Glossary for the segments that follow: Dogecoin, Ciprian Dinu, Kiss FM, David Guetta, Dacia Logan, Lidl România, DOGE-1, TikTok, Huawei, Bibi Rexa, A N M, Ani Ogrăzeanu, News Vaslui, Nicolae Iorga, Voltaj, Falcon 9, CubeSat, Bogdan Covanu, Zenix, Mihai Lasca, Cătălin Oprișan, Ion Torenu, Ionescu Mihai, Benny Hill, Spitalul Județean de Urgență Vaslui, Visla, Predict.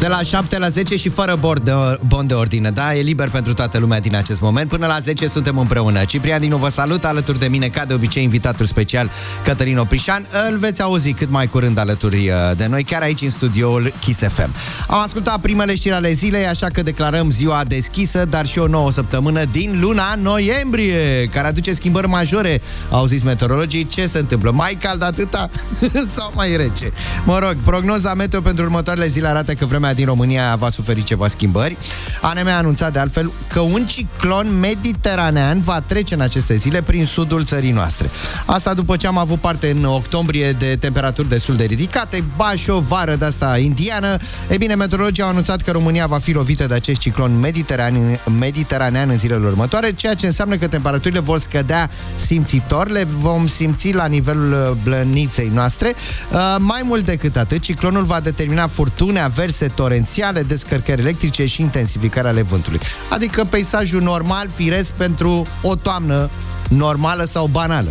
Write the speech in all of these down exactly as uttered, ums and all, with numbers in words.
De la șapte la zece și fără bon de ordine, da? E liber pentru toată lumea din acest moment. Până la zece suntem împreună. Ciprian Dinu vă salut, alături de mine, ca de obicei, invitatul special Cătălin Oprișan. Îl veți auzi cât mai curând alături de noi, chiar aici în studioul Kiss F M. Am ascultat primele știri ale zilei, așa că declarăm ziua deschisă, dar și o nouă săptămână din luna noiembrie, care aduce schimbări majore, au zis meteorologii. Ce se întâmplă? Mai cald atâta sau mai rece? Mă rog, prognoza meteo pentru următoarele zile arată că vremea din România va suferi ceva schimbări. A N M a anunțat de altfel că un ciclon mediteranean va trece în aceste zile prin sudul țării noastre. Asta după ce am avut parte în octombrie de temperaturi destul de ridicate, ba și o vară de asta indiană. E bine, meteorologii au anunțat că România va fi lovită de acest ciclon mediteranean, mediteranean în zilele următoare, ceea ce înseamnă că temperaturile vor scădea simțitor, le vom simți la nivelul blăniței noastre. Mai mult decât atât, ciclonul va determina furtune, averse torențiale, descărcări electrice și intensificarea ale vântului. Adică peisajul normal, firesc, pentru o toamnă normală sau banală.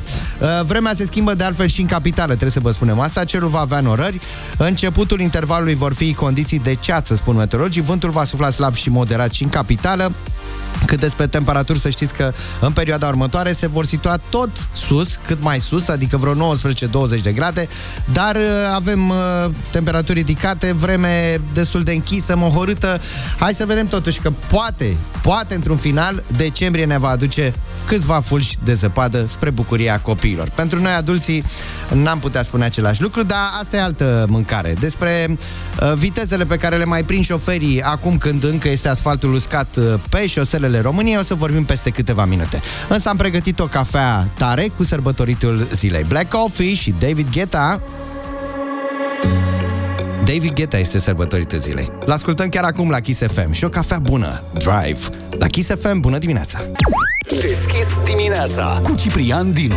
Vremea se schimbă de altfel și în capitală, trebuie să vă spunem asta. Cerul va avea norări. Începutul intervalului vor fi condiții de ceață, spun meteorologii. Vântul va sufla slab și moderat și în capitală. Cât despre temperaturi, să știți că în perioada următoare se vor situa tot sus, cât mai sus, adică vreo nouăsprezece douăzeci de grade, dar avem temperaturi ridicate, vreme destul de închisă, mohorâtă. Hai să vedem totuși că poate, poate într-un final, decembrie ne va aduce câțiva fulgi de zăpadă spre bucuria copiilor. Pentru noi, adulții, n-am putea spune același lucru, dar asta e altă mâncare. Despre vitezele pe care le mai prind șoferii acum când încă este asfaltul uscat pe șosele României, o să vorbim peste câteva minute. Însă am pregătit o cafea tare cu sărbătoritul zilei, Black Coffee și David Guetta. David Guetta este sărbătoritul zilei. L-ascultăm chiar acum la Kiss F M și o cafea bună, Drive, la Kiss F M. Bună dimineața! Deschis dimineața cu Ciprian Dinu.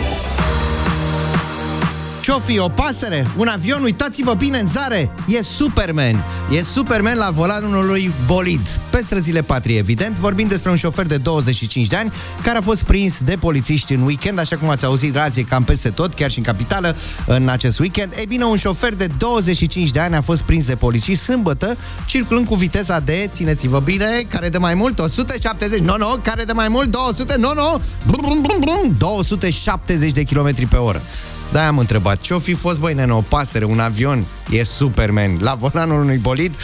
Ce-o fi, o pasăre, un avion, uitați-vă bine în zare, e Superman. E Superman la volanul lui bolid, pe străzile patriei, evident. Vorbim despre un șofer de douăzeci și cinci de ani care a fost prins de polițiști în weekend, așa cum ați auzit, razie cam peste tot, chiar și în capitală, în acest weekend. Ei bine, un șofer de douăzeci și cinci de ani a fost prins de polițiști sâmbătă, circulând cu viteza de, țineți-vă bine, care de mai mult, o sută șaptezeci, no, no, care de mai mult, două sute, no, no, brum, brum, brum, brum, două sute șaptezeci de km pe oră. Da, am întrebat, ce-o fi fost, băi, nene, o pasăre, un avion, e Superman, la volanul unui bolid,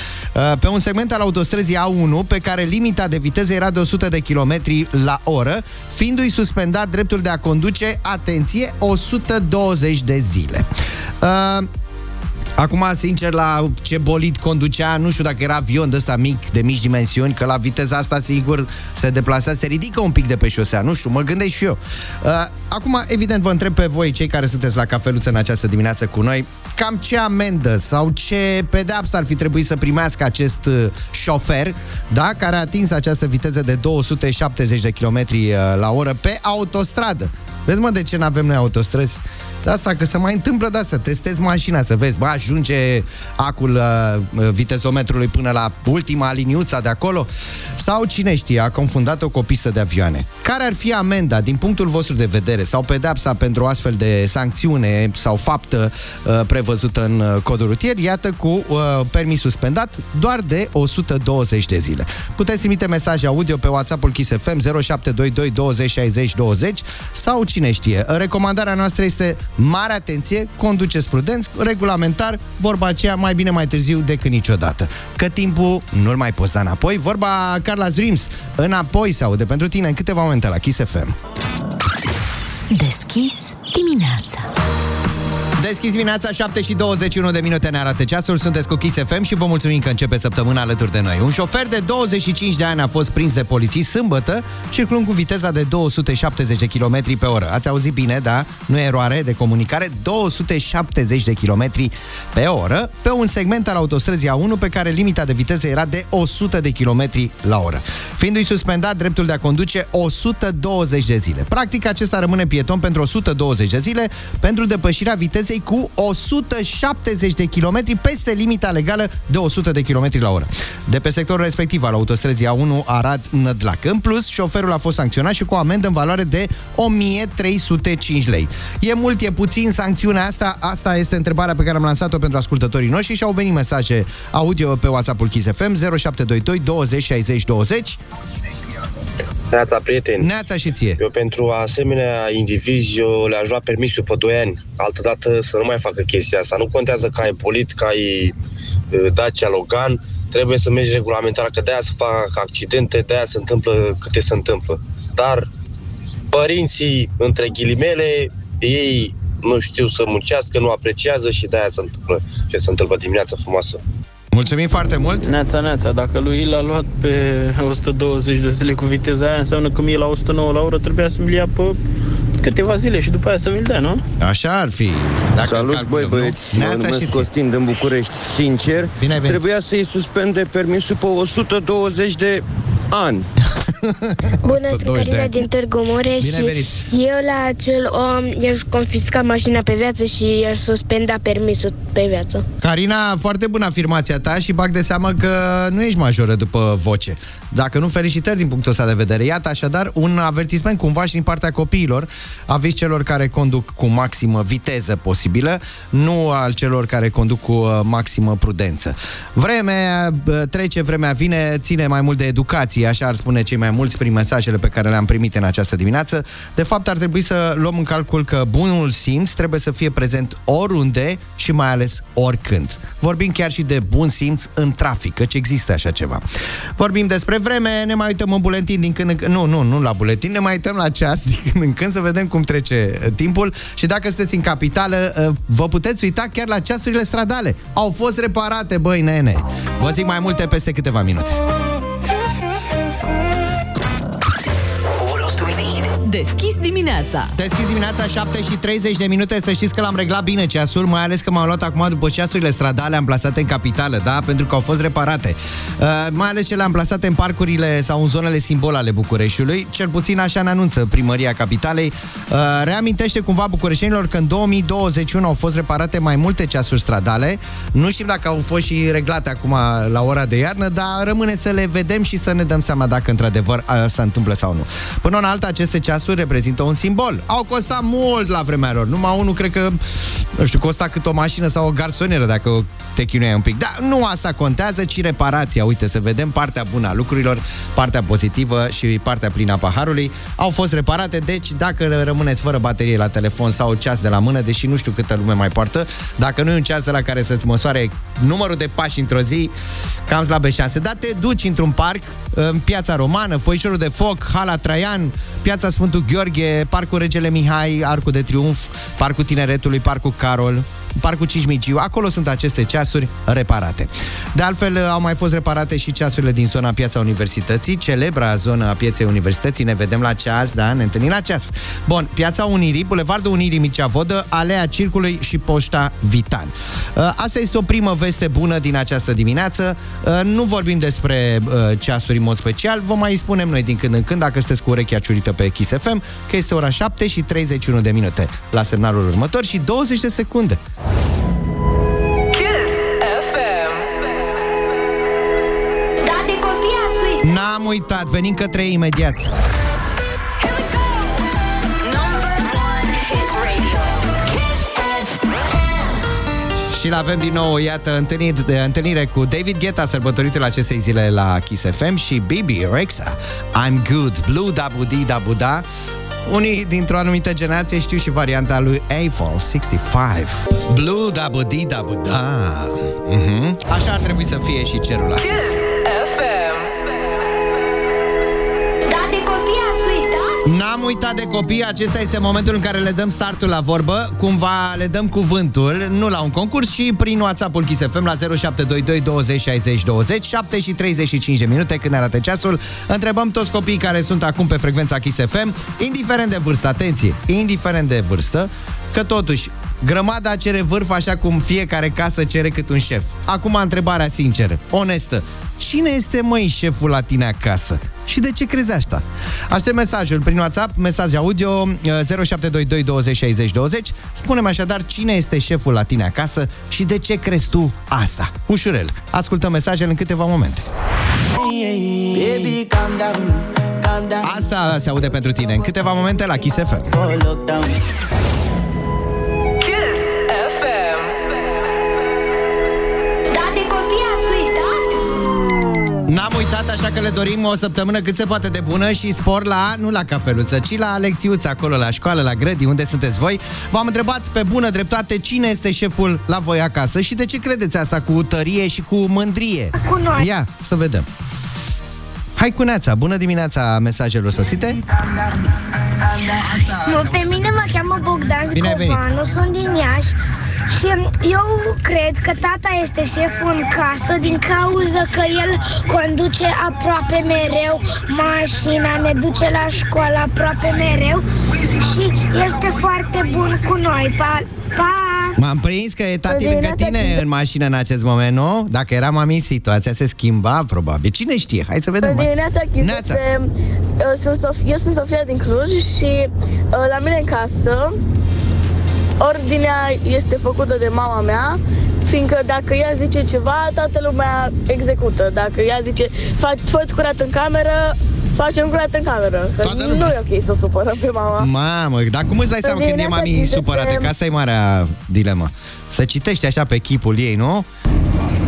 pe un segment al autostrăzii A unu, pe care limita de viteză era de o sută de km la oră, fiindu-i suspendat dreptul de a conduce, atenție, o sută douăzeci de zile. Uh... Acum, sincer, la ce bolid conducea, nu știu dacă era avion de ăsta mic, de mici dimensiuni, că la viteza asta, sigur, se deplasa, se ridică un pic de pe șosea, nu știu, mă gândesc și eu. Acum, evident, vă întreb pe voi, cei care sunteți la cafeluță în această dimineață cu noi, cam ce amendă sau ce pedeapsă ar fi trebuit să primească acest șofer, da, care a atins această viteză de două sute șaptezeci de km la oră pe autostradă. Vezi, mă, de ce n-avem noi autostrăzi? De asta, că se mai întâmplă de asta, testezi mașina să vezi, bă, ajunge acul uh, vitezometrului până la ultima liniuță de acolo? Sau cine știe, a confundat-o cu o pistă de avioane. Care ar fi amenda, din punctul vostru de vedere, sau pedepsa pentru o astfel de sancțiune sau faptă uh, prevăzută în uh, codul rutier, iată, cu uh, permis suspendat doar de o sută douăzeci de zile? Puteți trimite mesaje audio pe WhatsApp-ul Kiss F M zero șapte doi doi douăzeci șaizeci douăzeci sau cine știe. Recomandarea noastră este: mare atenție, conduceți prudent, regulamentar, vorba aceea, mai bine mai târziu decât niciodată. Că timpul nu-l mai poți da înapoi, vorba Carla Dreams, înapoi se aude pentru tine în câteva momente la Kiss F M. Deschis dimineața. Deschis dimineața, șapte și douăzeci și unu de minute ne arată ceasul, sunteți cu Kiss F M și vă mulțumim că începe săptămâna alături de noi. Un șofer de douăzeci și cinci de ani a fost prins de poliții sâmbătă, circulând cu viteza de două sute șaptezeci de km pe oră. Ați auzit bine, da? Nu e eroare de comunicare, două sute șaptezeci de km pe oră, pe un segment al autostrăzii A unu, pe care limita de viteză era de o sută de km la oră, fiindu-i suspendat dreptul de a conduce o sută douăzeci de zile. Practic, acesta rămâne pieton pentru o sută douăzeci de zile pentru depășirea vitezei Franței cu o sută șaptezeci de kilometri peste limita legală de o sută de kilometri la oră. De pe sectorul respectiv al autostrăzii A unu Arad-Nădlac. În plus, șoferul a fost sancționat și cu o amendă în valoare de o mie trei sute cinci lei. E mult, e puțin sancțiunea asta? Asta este întrebarea pe care am lansat-o pentru ascultătorii noștri și au venit mesaje audio pe WhatsApp-ul Kiss F M zero șapte doi doi douăzeci șaizeci douăzeci. Neața, prieteni. Neața și ție. Eu pentru asemenea indivizi eu le-aș lua permisul pe doi ani. Altădată să nu mai facă chestia asta. Nu contează că ai bolit, că ai Dacia Logan. Trebuie să mergi regulamentar, că de-aia se fac accidente, de-aia se întâmplă câte se întâmplă. Dar părinții, între ghilimele, ei nu știu să muncească, nu apreciază și de-aia se întâmplă ce se întâmplă. Dimineața frumoasă. Mulțumim foarte mult! Neața, neața, dacă lui l-a luat pe o sută douăzeci de zile cu viteza aia, înseamnă că mie la o sută nouă la oră trebuia să-mi ia pe câteva zile și după aia să-mi dea, nu? Așa ar fi! Dacă salut, băi, băieți! Neața, mă numesc Costin din București. Sincer, trebuia să-i suspende permisul pe o sută douăzeci de ani. Bună, sunt Carina din Târgu Mureș și eu la acel om i-aș confisca mașina pe viață și i-aș suspenda permisul pe viață. Carina, foarte bună afirmația ta și bag de seamă că nu ești majoră după voce. Dacă nu, felicitări din punctul ăsta de vedere. Iată așadar un avertisment cumva și din partea copiilor. Aveți celor care conduc cu maximă viteză posibilă, nu al celor care conduc cu maximă prudență. Vremea trece, vremea vine, ține mai mult de educație, așa ar spune cei mai mulți prin mesajele pe care le-am primit în această dimineață. De fapt, ar trebui să luăm în calcul că bunul simț trebuie să fie prezent oriunde și mai ales oricând. Vorbim chiar și de bun simț în trafic, căci există așa ceva. Vorbim despre vreme, ne mai uităm în buletin din când în când. Nu, nu, nu la buletin, ne mai uităm la ceas din când în când să vedem cum trece timpul și dacă sunteți în capitală, vă puteți uita chiar la ceasurile stradale. Au fost reparate, băi, nene. Vă zic mai multe peste câteva minute. Deschis dimineața. Deschis dimineața, șapte și treizeci de minute. Să știți că l-am reglat bine ceasul, mai ales că m-am luat acum după ceasurile stradale amplasate în capitală, da? Pentru că au fost reparate. Uh, mai ales cele amplasate în parcurile sau în zonele simbol ale Bucureștiului. Cel puțin așa ne anunță Primăria Capitalei. Uh, reamintește cumva bucureșenilor că în două mii douăzeci și unu au fost reparate mai multe ceasuri stradale. Nu știm dacă au fost și reglate acum la ora de iarnă, dar rămâne să le vedem și să ne dăm seama dacă într-adevăr asta întâmplă sau nu. Până în alta, aceste ceasuri reprezintă un simbol. Au costat mult la vremea lor. Numai unul, cred că, nu știu, costa cât o mașină sau o garsonieră dacă te chinuiai un pic. Dar nu asta contează, ci reparația. Uite, să vedem partea bună a lucrurilor, partea pozitivă și partea plină a paharului. Au fost reparate, deci dacă rămâneți fără baterie la telefon sau ceas de la mână, deși nu știu câtă lume mai poartă, dacă nu e un ceas de la care să-ți măsoare numărul de pași într-o zi, cam slabe șanse. Dar te duci într-un parc, în Piața Romană, Foișorul de Foc, Hala Traian, Piața Sfântul Gheorghe, Parcul Regele Mihai, Arcul de Triunf, Parcul Tineretului, Parcul Carol, Parcul Cismigiu. Acolo sunt aceste ceasuri reparate. De altfel, au mai fost reparate și ceasurile din zona Piața Universității, celebra zona Pieței Universității. Ne vedem la ceas, da? Ne întâlnim la ceas. Bun, Piața Unirii, Bulevardul Unirii, Mircea Vodă, Alea Circului și Poșta Vitan. Asta este o primă veste bună din această dimineață. Nu vorbim despre ceasuri în mod special, vă mai spunem noi din când în când, dacă sunteți cu urechea ciurită pe Kiss F M, că este ora șapte și treizeci și unu de minute la semnalul următor și douăzeci de secunde. Kiss F M. Date copiații. N-am uitat, venim către ei imediat. Și l-avem din nou, iată, întâlnit, de, întâlnire cu David Guetta, sărbătoritul acestei zile la Kiss F M, și Bibi Rexa, I'm Good, Blue Dabudi Dabuda. Unii dintr-o anumită generație știu și varianta lui Eiffel șaizeci și cinci. Blue Dabudi Dabuda. Mm-hmm. Așa ar trebui să fie și cerul astăzi. Kiss F M. Date copiații, da? N-am uitat de copii, acesta este momentul în care le dăm startul la vorbă, cumva le dăm cuvântul, nu la un concurs, și prin WhatsApp-ul Kiss F M la zero șapte doi doi douăzeci șaizeci douăzeci, șapte și treizeci și cinci de minute când arată ceasul. Întrebăm toți copiii care sunt acum pe frecvența Kiss F M, indiferent de vârstă, atenție, indiferent de vârstă, că totuși Grămada cere vârf, așa cum fiecare casă cere cât un șef. Acum întrebarea sinceră, onestă. Cine este, măi, șeful la tine acasă? Și de ce crezi asta? Aștept mesajul prin WhatsApp, mesaj audio zero șapte doi doi douăzeci șaizeci douăzeci. Spune-mi așadar cine este șeful la tine acasă și de ce crezi tu asta? Ușurel, ascultăm mesajele în câteva momente. Baby, calm down, calm down. Asta se aude pentru tine în câteva momente la Kiss F M. N-am uitat, așa că le dorim o săptămână cât se poate de bună și spor la, nu la cafeluță, ci la lecțiuță, acolo la școală, la grădi, unde sunteți voi. V-am întrebat pe bună dreptate cine este șeful la voi acasă și de ce credeți asta cu tărie și cu mândrie. Cu noi. Ia, să vedem. Hai cu Neața, bună dimineața, mesajelor sosite. Nu, pe mine mă cheamă Bogdan Covanu, sunt din Iași. Și eu cred că tata este șeful în casă din cauza că el conduce aproape mereu mașina, ne duce la școală aproape mereu și este foarte bun cu noi. Pa! Pa! M-am prins că e tati lângă tine în mașină în acest moment, nu? Dacă era mami, situația se schimba, probabil. Cine știe? Hai să vedem. Eu sunt Sofia din Cluj și la mine în casă ordinea este făcută de mama mea, fiindcă dacă ea zice ceva, toată lumea execută. Dacă ea zice, fă-ți curat în cameră, facem curat în cameră. Nu e ok să o supărăm pe mama. Mamă, dar cum îți dai seama când e mami supărată? Că asta e marea dilemă. Să citești așa pe chipul ei, nu?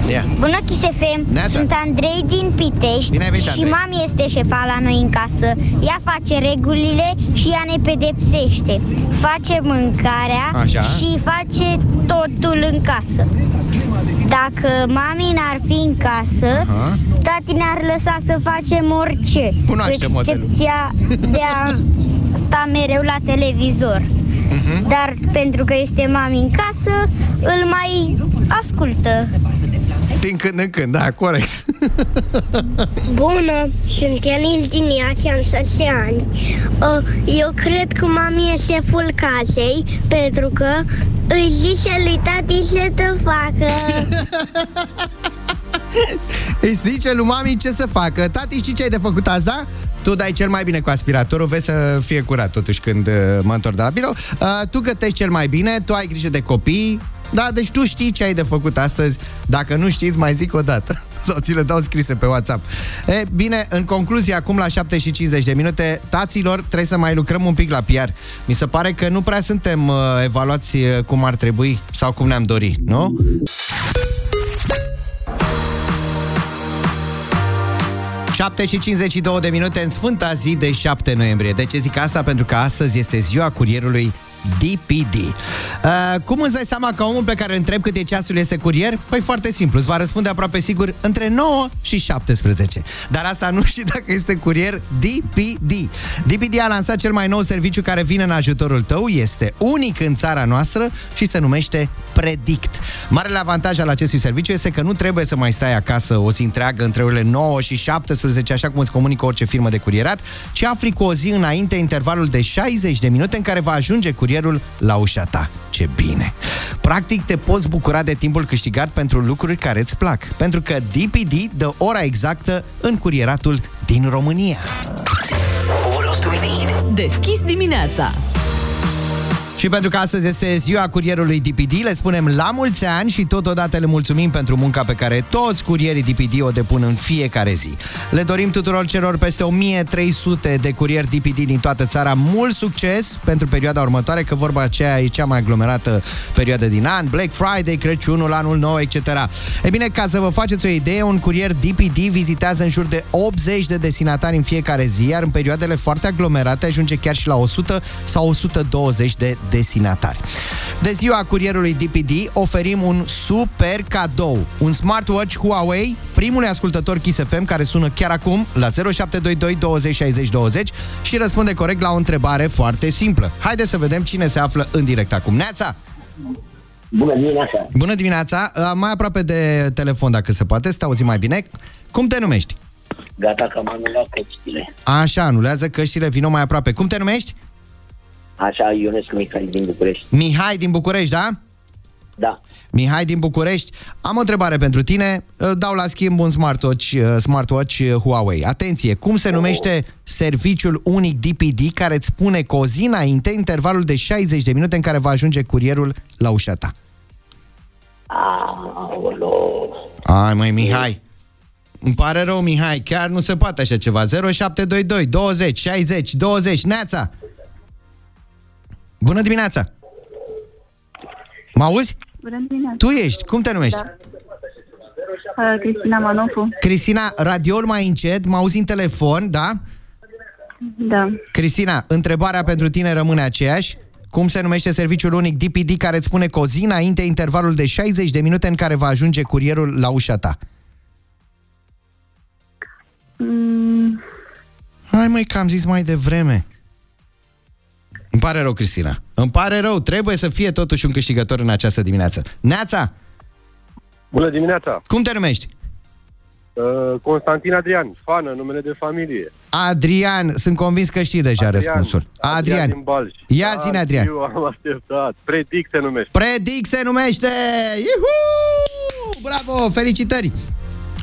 Yeah. Bună, Kiss F M! Sunt Andrei din Pitești. Bine ai venit, Andrei. Și mami este șefa la noi în casă. Ea face regulile și ea ne pedepsește. Face mâncarea, așa, și face totul în casă. Dacă mami n-ar fi în casă, aha, tati ne-ar lăsa să facem orice. Cunoaște cu excepția modelul de a sta mereu la televizor. Uh-huh. Dar pentru că este mami în casă, îl mai ascultă. Din când în când, da, corect. Bună, sunt Ianis din Iași și am șase ani. Eu cred că mami e șeful casei, pentru că îi zice lui tati ce să facă. Îi zice lui mami ce să facă. Tati, știi ce ai de făcut azi, da? Tu dai cel mai bine cu aspiratorul, vezi să fie curat totuși când mă întorc de la birou. Tu gătești cel mai bine, tu ai grijă de copii. Da, deci tu știi ce ai de făcut astăzi. Dacă nu știți, mai zic o dată. Sau ți le dau scrise pe WhatsApp. E, bine, în concluzie, acum la șapte și cincizeci de minute, taților, trebuie să mai lucrăm un pic la P R. Mi se pare că nu prea suntem uh, evaluați cum ar trebui sau cum ne-am dorit, nu? șapte și cincizeci și două de minute în sfânta zi de șapte noiembrie. De ce zic asta? Pentru că astăzi este ziua curierului D P D. Uh, cum îți dai seama că omul pe care îl întreb cât e ceasul este curier? Păi foarte simplu, îți va răspunde aproape sigur între nouă și șaptesprezece. Dar asta nu știi dacă este curier D P D. D P D a lansat cel mai nou serviciu care vine în ajutorul tău, este unic în țara noastră și se numește Predict. Marele avantaj al acestui serviciu este că nu trebuie să mai stai acasă o zi întreagă între orele nouă și șaptesprezece, așa cum îți comunică orice firmă de curierat, ci afli cu o zi înainte intervalul de șaizeci de minute în care va ajunge curierul la ușa ta. Ce bine! Practic te poți bucura de timpul câștigat pentru lucruri care îți plac, pentru că D P D dă ora exactă în curieratul din România. Deschis dimineața! Și pentru că astăzi este ziua curierului D P D, le spunem la mulți ani și totodată le mulțumim pentru munca pe care toți curierii D P D o depun în fiecare zi. Le dorim tuturor celor peste o mie trei sute de curieri D P D din toată țara mult succes pentru perioada următoare, că vorba aceea e cea mai aglomerată perioadă din an, Black Friday, Crăciunul, Anul Nou, et cetera. E bine, ca să vă faceți o idee, un curier D P D vizitează în jur de optzeci de destinatari în fiecare zi, iar în perioadele foarte aglomerate ajunge chiar și la o sută sau o sută douăzeci de destinatari. De ziua curierului D P D oferim un super cadou, un smartwatch Huawei, primul ascultător Kiss F M care sună chiar acum la zero șapte doi doi douăzeci șaizeci douăzeci și răspunde corect la o întrebare foarte simplă. Haideți să vedem cine se află în direct acum. Neața! Bună dimineața! Bună dimineața! Mai aproape de telefon, dacă se poate, să te auzi mai bine. Cum te numești? Gata, că am anulat căștile. Așa, anulează căștile, vino mai aproape. Cum te numești? Așa, Ionescu Mihai din București. Mihai din București, da? Da. Mihai din București, am o întrebare pentru tine. Dau la schimb un smartwatch, smartwatch Huawei. Atenție, cum se numește serviciul unic D P D care îți spune cu o zi înainte intervalul de șaizeci de minute în care va ajunge curierul la ușa ta? Aolo. Ai, măi, Mihai. Îmi pare rău, Mihai, chiar nu se poate așa ceva. zero șapte doi doi douăzeci șaizeci douăzeci. Neața. Bună dimineața. Mă auzi? Bună dimineața. Tu ești? Cum te numești? Da. Uh, Cristina Manopu. Cristina, radioul mai încet, mă auzi în telefon, da? Da. Cristina, întrebarea pentru tine rămâne aceeași. Cum se numește serviciul unic D P D care îți spune cu o zi înainte intervalul de șaizeci de minute în care va ajunge curierul la ușa ta? Mm. Hai, măi, că am zis mai devreme. Îmi pare rău, Cristina. Îmi pare rău. Trebuie să fie totuși un câștigător în această dimineață. Neața! Bună dimineața! Cum te numești? Uh, Constantin Adrian. Fană, numele de familie. Adrian. Sunt convins că știi deja Adrian. Răspunsul. Adrian. Adrian din Balj. Ia zi, Adrian. Eu am așteptat. Predic se numește. Predic se numește! Iuhu! Bravo! Felicitări!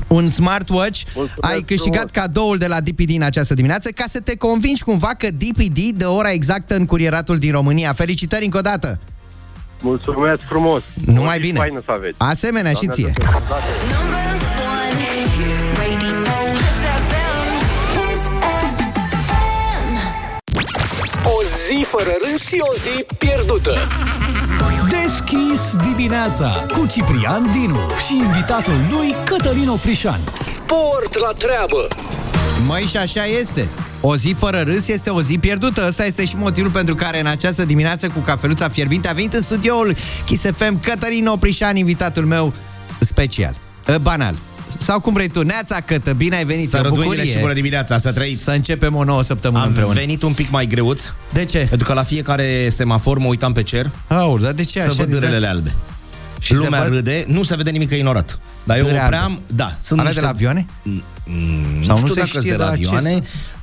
Un smartwatch. Mulțumesc, ai câștigat cadoul de la D P D în această dimineață, ca să te convingi cumva că D P D dă ora exactă în curieratul din România. Felicitări încă o dată! Mulțumesc frumos! Numai bine! Faină să aveți. Asemenea Doamne și ție! O zi fără râs și o zi pierdută! Deschis dimineața cu Ciprian Dinu și invitatul lui Cătălin Oprișan. Sport la treabă! Măi, și așa este. O zi fără râs este o zi pierdută. Ăsta este și motivul pentru care în această dimineață cu cafeluța fierbinte a venit în studioul Kiss F M Cătălin Oprișan, invitatul meu special. Banal. Sau cum vrei tu, Neața, Cătă, bine ai venit. Să și bună dimineața, să trăiți. Să începem o nouă săptămână am împreună. Am venit un pic mai greuț. De ce? Pentru că la fiecare semafor mă uitam pe cer. Aur, dar de ce așa? Să văd relele albe. Și lumea râde, nu se vede nimic, că e ignorat. Dar eu opream, da, sunt niște... de la avioane? Sau nu știu dacă sunt de la avioane.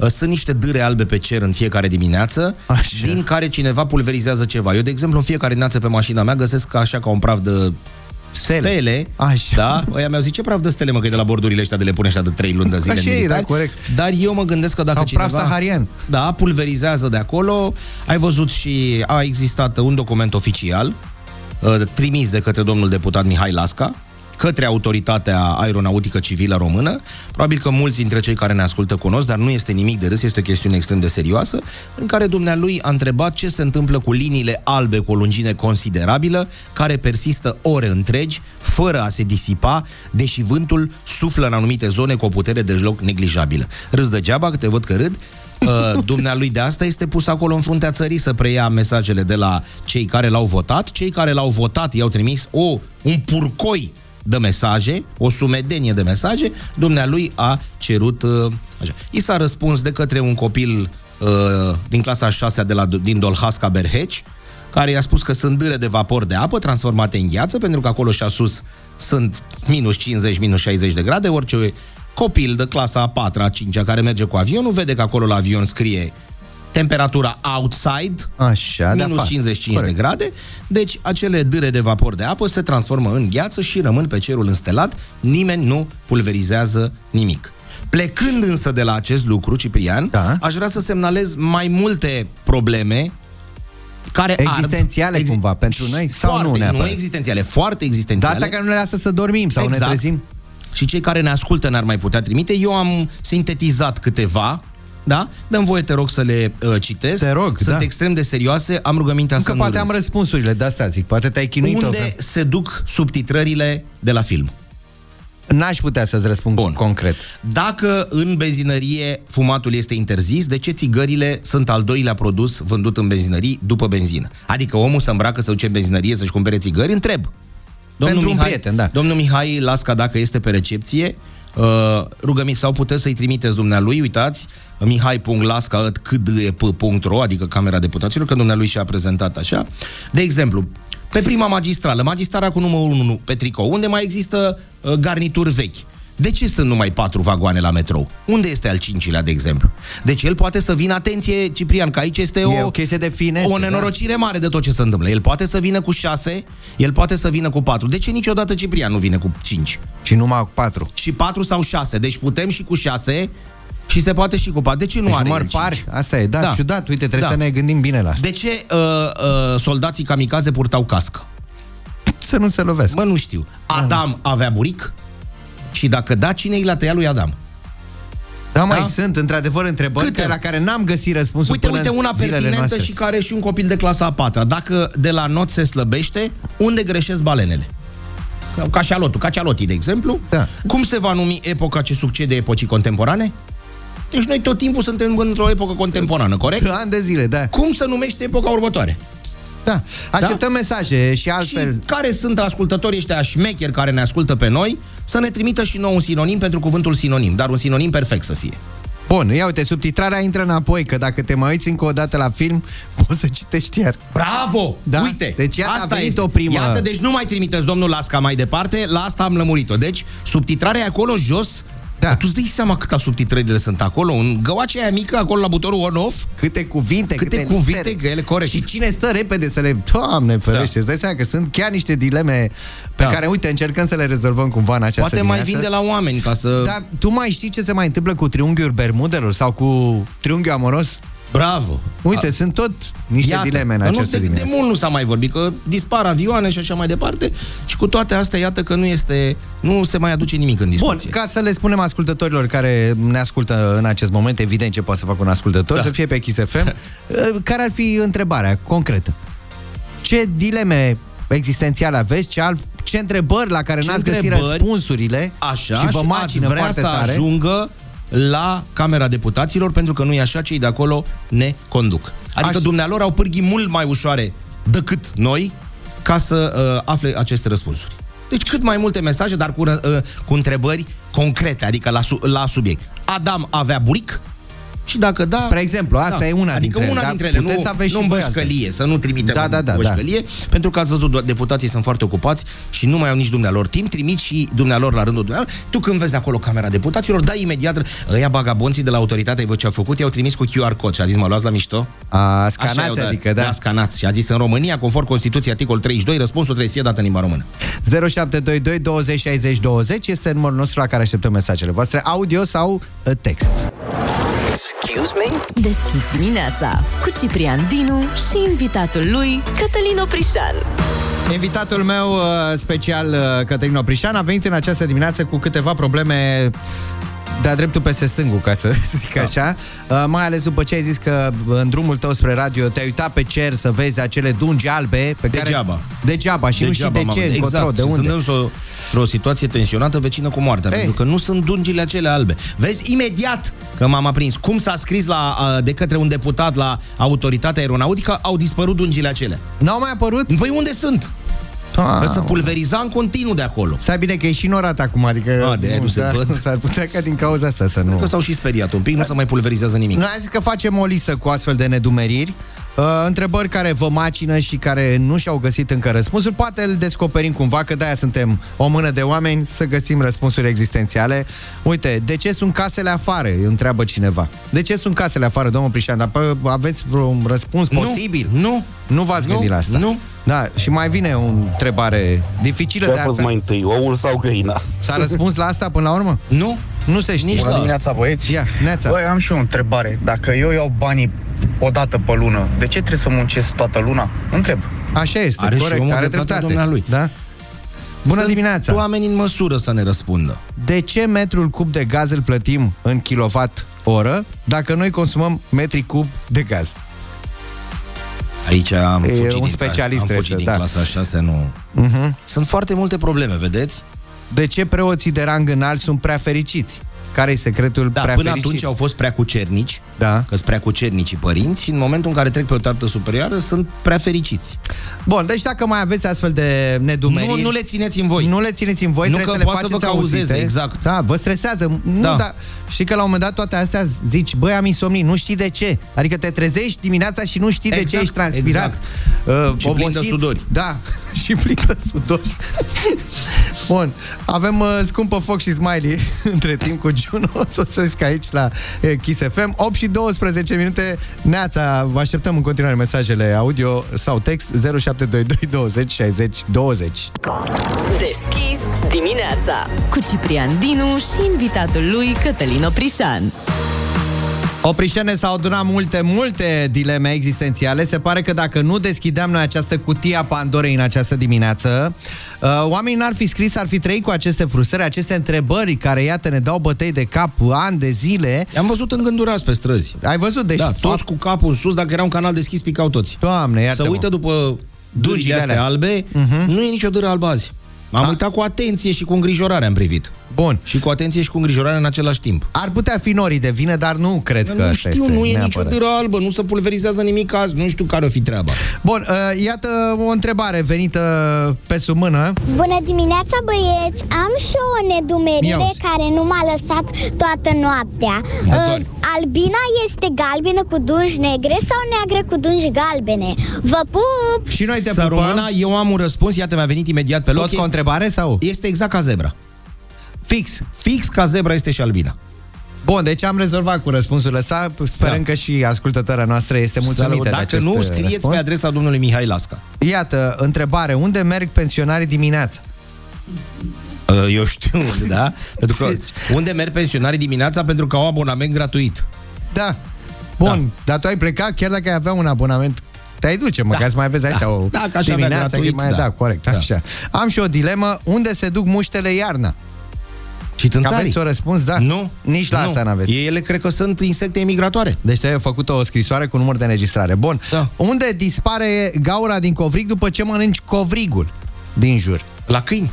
Sunt niște dâre albe pe cer în fiecare dimineață, din care cineva pulverizează ceva. Eu, de exemplu, în fiecare dimineață pe mașina mea găsesc așa ca un praf de... Stele, stele așa. Da? Oia mi-au zis, ce praf de stele, mă, că e de la bordurile ăștia de le pune ăștia de trei luni de zile. Așa e, da, corect. Dar eu mă gândesc că dacă sau cineva... praf saharian. Da, pulverizează de acolo. Ai văzut și a existat un document oficial uh, trimis de către domnul deputat Mihai Lasca către Autoritatea Aeronautică Civilă Română. Probabil că mulți dintre cei care ne ascultă cunosc, dar nu este nimic de râs, este o chestiune extrem de serioasă, în care dumnealui a întrebat ce se întâmplă cu liniile albe cu o lungime considerabilă, care persistă ore întregi, fără a se disipa, deși vântul suflă în anumite zone cu o putere deloc neglijabilă. Râs degeaba, că te văd că râd. Uh, dumnealui de asta este pus acolo în fruntea țării să preia mesajele de la cei care l-au votat. Cei care l-au votat i-au trimis o, un purcoi de mesaje, o sumedenie de mesaje, dumnealui a cerut uh, așa. I s-a răspuns de către un copil uh, din clasa a șasea de la, din Dolhasca Berheci, care i-a spus că sunt dâre de vapor de apă transformate în gheață, pentru că acolo și-a sus sunt minus cincizeci, minus șaizeci de grade, orice copil de clasa a patra, a cincea care merge cu avionul vede că acolo la avion scrie temperatura outside, așa, minus cincizeci și cinci corect. De grade, deci acele dâre de vapor de apă se transformă în gheață și rămân pe cerul înstelat, nimeni nu pulverizează nimic. Plecând însă de la acest lucru, Ciprian, da, aș vrea să semnalez mai multe probleme care existențiale arb, cumva, pentru noi, sau nu neapărat? Nu existențiale, foarte existențiale. Dar asta că nu ne lasă să dormim sau exact. Ne trezim. Și cei care ne ascultă n-ar mai putea trimite, eu am sintetizat câteva. Da? Dăm voie, te rog, să le uh, citesc. Te rog, sunt da. Extrem de serioase, am rugămintea încă să nu poate râzi. Am răspunsurile, de asta zic, poate te-ai chinuit. Unde că... se duc subtitrările de la film? N-aș putea să-ți răspund. Bun. Concret. Dacă în benzinărie fumatul este interzis, de ce țigările sunt al doilea produs vândut în benzinării după benzină? Adică omul se îmbracă, să duce în benzinărie să-și cumpere țigări? Întreb. Domnul Pentru Mihai, un prieten, da. Domnul Mihai Lasca, dacă este pe recepție, Uh, rugămi sau puteți să-i trimiteți dumnealui, uitați, mihai punct lasca punct c d p punct r o, adică Camera Deputaților, că dumnealui și-a prezentat așa. De exemplu, pe prima magistrală, magistrala cu numărul unu pe tricou, unde mai există uh, garnituri vechi. De ce sunt numai patru vagoane la metrou? Unde este al cincilea, de exemplu? Deci el poate să vină, atenție, Ciprian, că aici este o, o chestie de finețe, o nenorocire da? mare de tot ce se întâmplă. El poate să vină cu șase, el poate să vină cu patru. De ce niciodată Ciprian nu vine cu cinci? Și numai cu patru. Și patru sau șase. Deci putem și cu șase... Și se poate și cu pat. De ce nu deci are el par? Asta e, da, da, ciudat. Uite, trebuie da. să ne gândim bine la asta. De ce uh, uh, soldații kamikaze purtau cască? Să nu se lovesc. Mă, nu știu. Adam da, avea buric? Și dacă da, cine-i la tăia lui Adam? Da, mai da? sunt, într-adevăr, întrebări Câte? la care n-am găsit răspunsul uite, până uite, una pertinentă noastre. Și care și un copil de clasa a patra. Dacă de la not se slăbește, unde greșesc balenele? Cașalotul, cașalotii, de exemplu. Da. Cum se va numi epoca ce succede epocii contemporane? Deci noi tot timpul suntem într-o epocă contemporană, corect? Ani de zile, da. Cum se numește epoca următoare? Da. Așteptăm da? mesaje și altfel. Și care sunt ascultătorii ăștia șmecheri care ne ascultă pe noi, să ne trimită și nouă un sinonim pentru cuvântul sinonim, dar un sinonim perfect să fie. Bun, ia uite, subtitrarea intră înapoi, că dacă te mai uiți încă o dată la film, poți să citești iar. Bravo! Da? Uite, deci iată, asta a venit este. o primă. Iată, deci nu mai trimiteți, domnul Lasca, mai departe, la asta am lămurit-o. Deci, subtitrarea e acolo jos. Da. Tu îți dai seama câta subtitrările sunt acolo? În găoacea aia mică, acolo la butonul on-off? Câte cuvinte, câte, câte cuvinte, că ele corect. Și cine stă repede să le... Doamne ferește, da. îți dai seama că sunt chiar niște dileme pe da. care, uite, încercăm să le rezolvăm cumva în această Poate dimineață. mai vin de la oameni ca să... Dar tu mai știi ce se mai întâmplă cu triunghiul Bermudelor sau cu triunghiul amoros? Bravo! Uite, A... sunt tot niște iată, dileme în această dimineață. De mult nu s-a mai vorbit, că dispar avioane și așa mai departe și cu toate astea, iată că nu este, nu se mai aduce nimic în discuție. Bun, ca să le spunem ascultătorilor care ne ascultă în acest moment, evident ce poate să facă un ascultător, da. să fie pe Kiss F M, care ar fi întrebarea concretă? Ce dileme existențiale aveți? Ce, alt, ce întrebări la care ce n-ați găsit răspunsurile așa, și vă macină și foarte să tare? Ajungă la Camera Deputaților, pentru că nu e așa, cei de acolo ne conduc. Adică așa. dumnealor au pârghii mult mai ușoare decât noi ca să uh, afle aceste răspunsuri. Deci cât mai multe mesaje, dar cu, uh, cu întrebări concrete, adică la, su- la subiect. Adam avea buric? Și dacă da... Spre exemplu, asta da. e una adică dintre ele. Adică una dintre ele, nu, să nu în bășcălie, să nu trimitem da, da, da, bășcălie, da. pentru că ați văzut, deputații sunt foarte ocupați și nu mai au nici dumnealor timp, trimit și dumnealor la rândul dumnealor. Tu când vezi acolo Camera Deputaților, dai imediat, ăia bagabonții de la autoritate, văd ce au făcut, i-au trimis cu Q R code și a zis, mă luați la mișto? A, scanați, da, adică, da. da. scanați. Și a zis, în România, conform Constituției, articol treizeci și doi, răspunsul trebuie să fie dat în limba română. zero șapte doi doi douăzeci șaizeci douăzeci este numărul nostru la care așteptăm mesajele voastre, audio sau text. Excuse me? Deschis dimineața cu Ciprian Dinu și invitatul lui Cătălin Oprișan. Invitatul meu special, Cătălin Oprișan, a venit în această dimineață cu câteva probleme de-a dreptul peste stângul, ca să zic așa. Da. Mai ales după ce ai zis că în drumul tău spre radio te-ai uitat pe cer să vezi acele dungi albe pe care... Degeaba. Degeaba și degeaba, nu știi de ce, exactr-o, exact. de unde. Sunt într-o, într-o situație tensionată vecină cu moartea, Ei. pentru că nu sunt dungile acele albe. Vezi imediat că m-am aprins. Cum s-a scris la, de către un deputat la Autoritatea Aeronautică, au dispărut dungile acelea. N-au mai apărut? Păi unde sunt? Ah, să pulveriza în continuu de acolo. Stai bine că e și norat acum, adică A, de nu, nu se da, văd. S-ar putea ca din cauza asta să nu... Că s-au și speriat un pic, nu se mai pulverizează nimic. Noi am zis că facem o listă cu astfel de nedumeriri, uh, întrebări care vă macină și care nu și-au găsit încă răspunsuri. Poate îl descoperim cumva, că de-aia suntem o mână de oameni, să găsim răspunsuri existențiale. Uite, de ce sunt casele afară? Întreabă cineva. De ce sunt casele afară, domnul Prișan? Dar pă, aveți vreun răspuns nu, posibil? Nu, nu v-ați nu, gândit la asta. Nu. Da, și mai vine o întrebare dificilă. Ce a fost mai întâi, oul sau găina? S-a răspuns la asta până la urmă? Nu, nu se știe. Bună dimineața, băieți. Ia, neața. Băi, am și o întrebare. Dacă eu iau banii o dată pe lună, de ce trebuie să muncesc toată luna? Întreb. Așa este, are corect, și are dreptate. Lui. Da? Bună Sunt dimineața. Oamenii în măsură să ne răspundă. De ce metrul cub de gaz îl plătim în kilowatt oră dacă noi consumăm metri cub de gaz? Aici am e fugit, un specialist am fugit din da. clasa șase, nu... Uh-huh. Sunt foarte multe probleme, vedeți? De ce preoții de rang înalt sunt prea fericiți? care-i secretul da, prea până fericit. Atunci au fost prea cucernici, da. că sunt prea cucernici părinți și în momentul în care trec pe o tartă superioară sunt prea fericiți. Bun, deci dacă mai aveți astfel de nedumeriri... Nu, nu le țineți în voi. Nu le țineți în voi, nu trebuie să le faceți să auzite. Exact. Da, vă stresează. Nu, da. Da. Și că la un moment dat toate astea zici, băi, am insomnii, nu știi de ce. Adică te trezești dimineața și nu știi exact, de ce ești transpirat. Exact. Uh, și plin de sudori. Da, și plin de sudori. Bun, avem uh, Scumpă Foc și Smiley între timp cu Juno. O să sosesc aici la Kiss F M. opt și douăsprezece minute. Neața, vă așteptăm în continuare mesajele audio sau text zero șapte doi doi douăzeci șaizeci douăzeci. Deschis dimineața cu Ciprian Dinu și invitatul lui Cătălin Oprișan. Oprișene, s-au adunat multe, multe dileme existențiale. Se pare că dacă nu deschideam noi această cutie a Pandorei în această dimineață, oamenii n-ar fi scris, ar fi trăit cu aceste frustrări, aceste întrebări care, iată, ne dau bătăi de cap ani de zile. Am văzut îngândurați pe străzi. Ai văzut? Deci, da, toți cu capul în sus, dacă era un canal deschis, picau toți. Doamne, iartă-mă. Să uită după durile astea albe, uh-huh. nu e nicio dâră albă azi. M-am A? uitat cu atenție și cu îngrijorare am privit. Bun. Și cu atenție și cu îngrijorare în același timp. Ar putea fi norii de vină, dar nu cred dar că nu știu, asta este. Nu știu, nu e nicio dâră albă, nu se pulverizează nimic azi, nu știu care o fi treaba. Bun, uh, iată o întrebare venită pe sub mână. Bună dimineața, băieți! Am și o nedumerire care nu m-a lăsat toată noaptea. Uh, albina este galbenă cu dungi negre sau neagră cu dungi galbene? Vă pup! Și noi te pupăm. Româna, eu am un răspuns, iată, mi-a venit imediat pe loc. Tot întrebare sau? Este exact ca zebra. Fix, fix ca zebra este și albina. Bun, deci am rezolvat cu răspunsul ăsta. Sperăm da. că și ascultătoarea noastră este mulțumită. Dacă nu, scrieți răspuns. Pe adresa domnului Mihai Lasca. Iată, întrebare, unde merg pensionarii dimineața? Eu știu unde, da? Pentru că unde merg pensionarii dimineața? Pentru că au abonament gratuit. Da, bun, da. Dar tu ai plecat chiar dacă ai avea un abonament. Te-ai duce, măcar da, să mai vezi aici da, o da, că așa dimineața. Gratuit, mai, da. da, corect, da. Așa. Am și o dilemă. Unde se duc muștele iarna? Și tânțarii. Aveți o răspuns, da? Nu. Nici la nu. Asta n-aveți. Ele cred că sunt insecte emigratoare. Deci trebuie făcut o scrisoare cu număr de înregistrare. Bun. Da. Unde dispare gaura din covrig după ce mănânci covrigul din jur? La câini.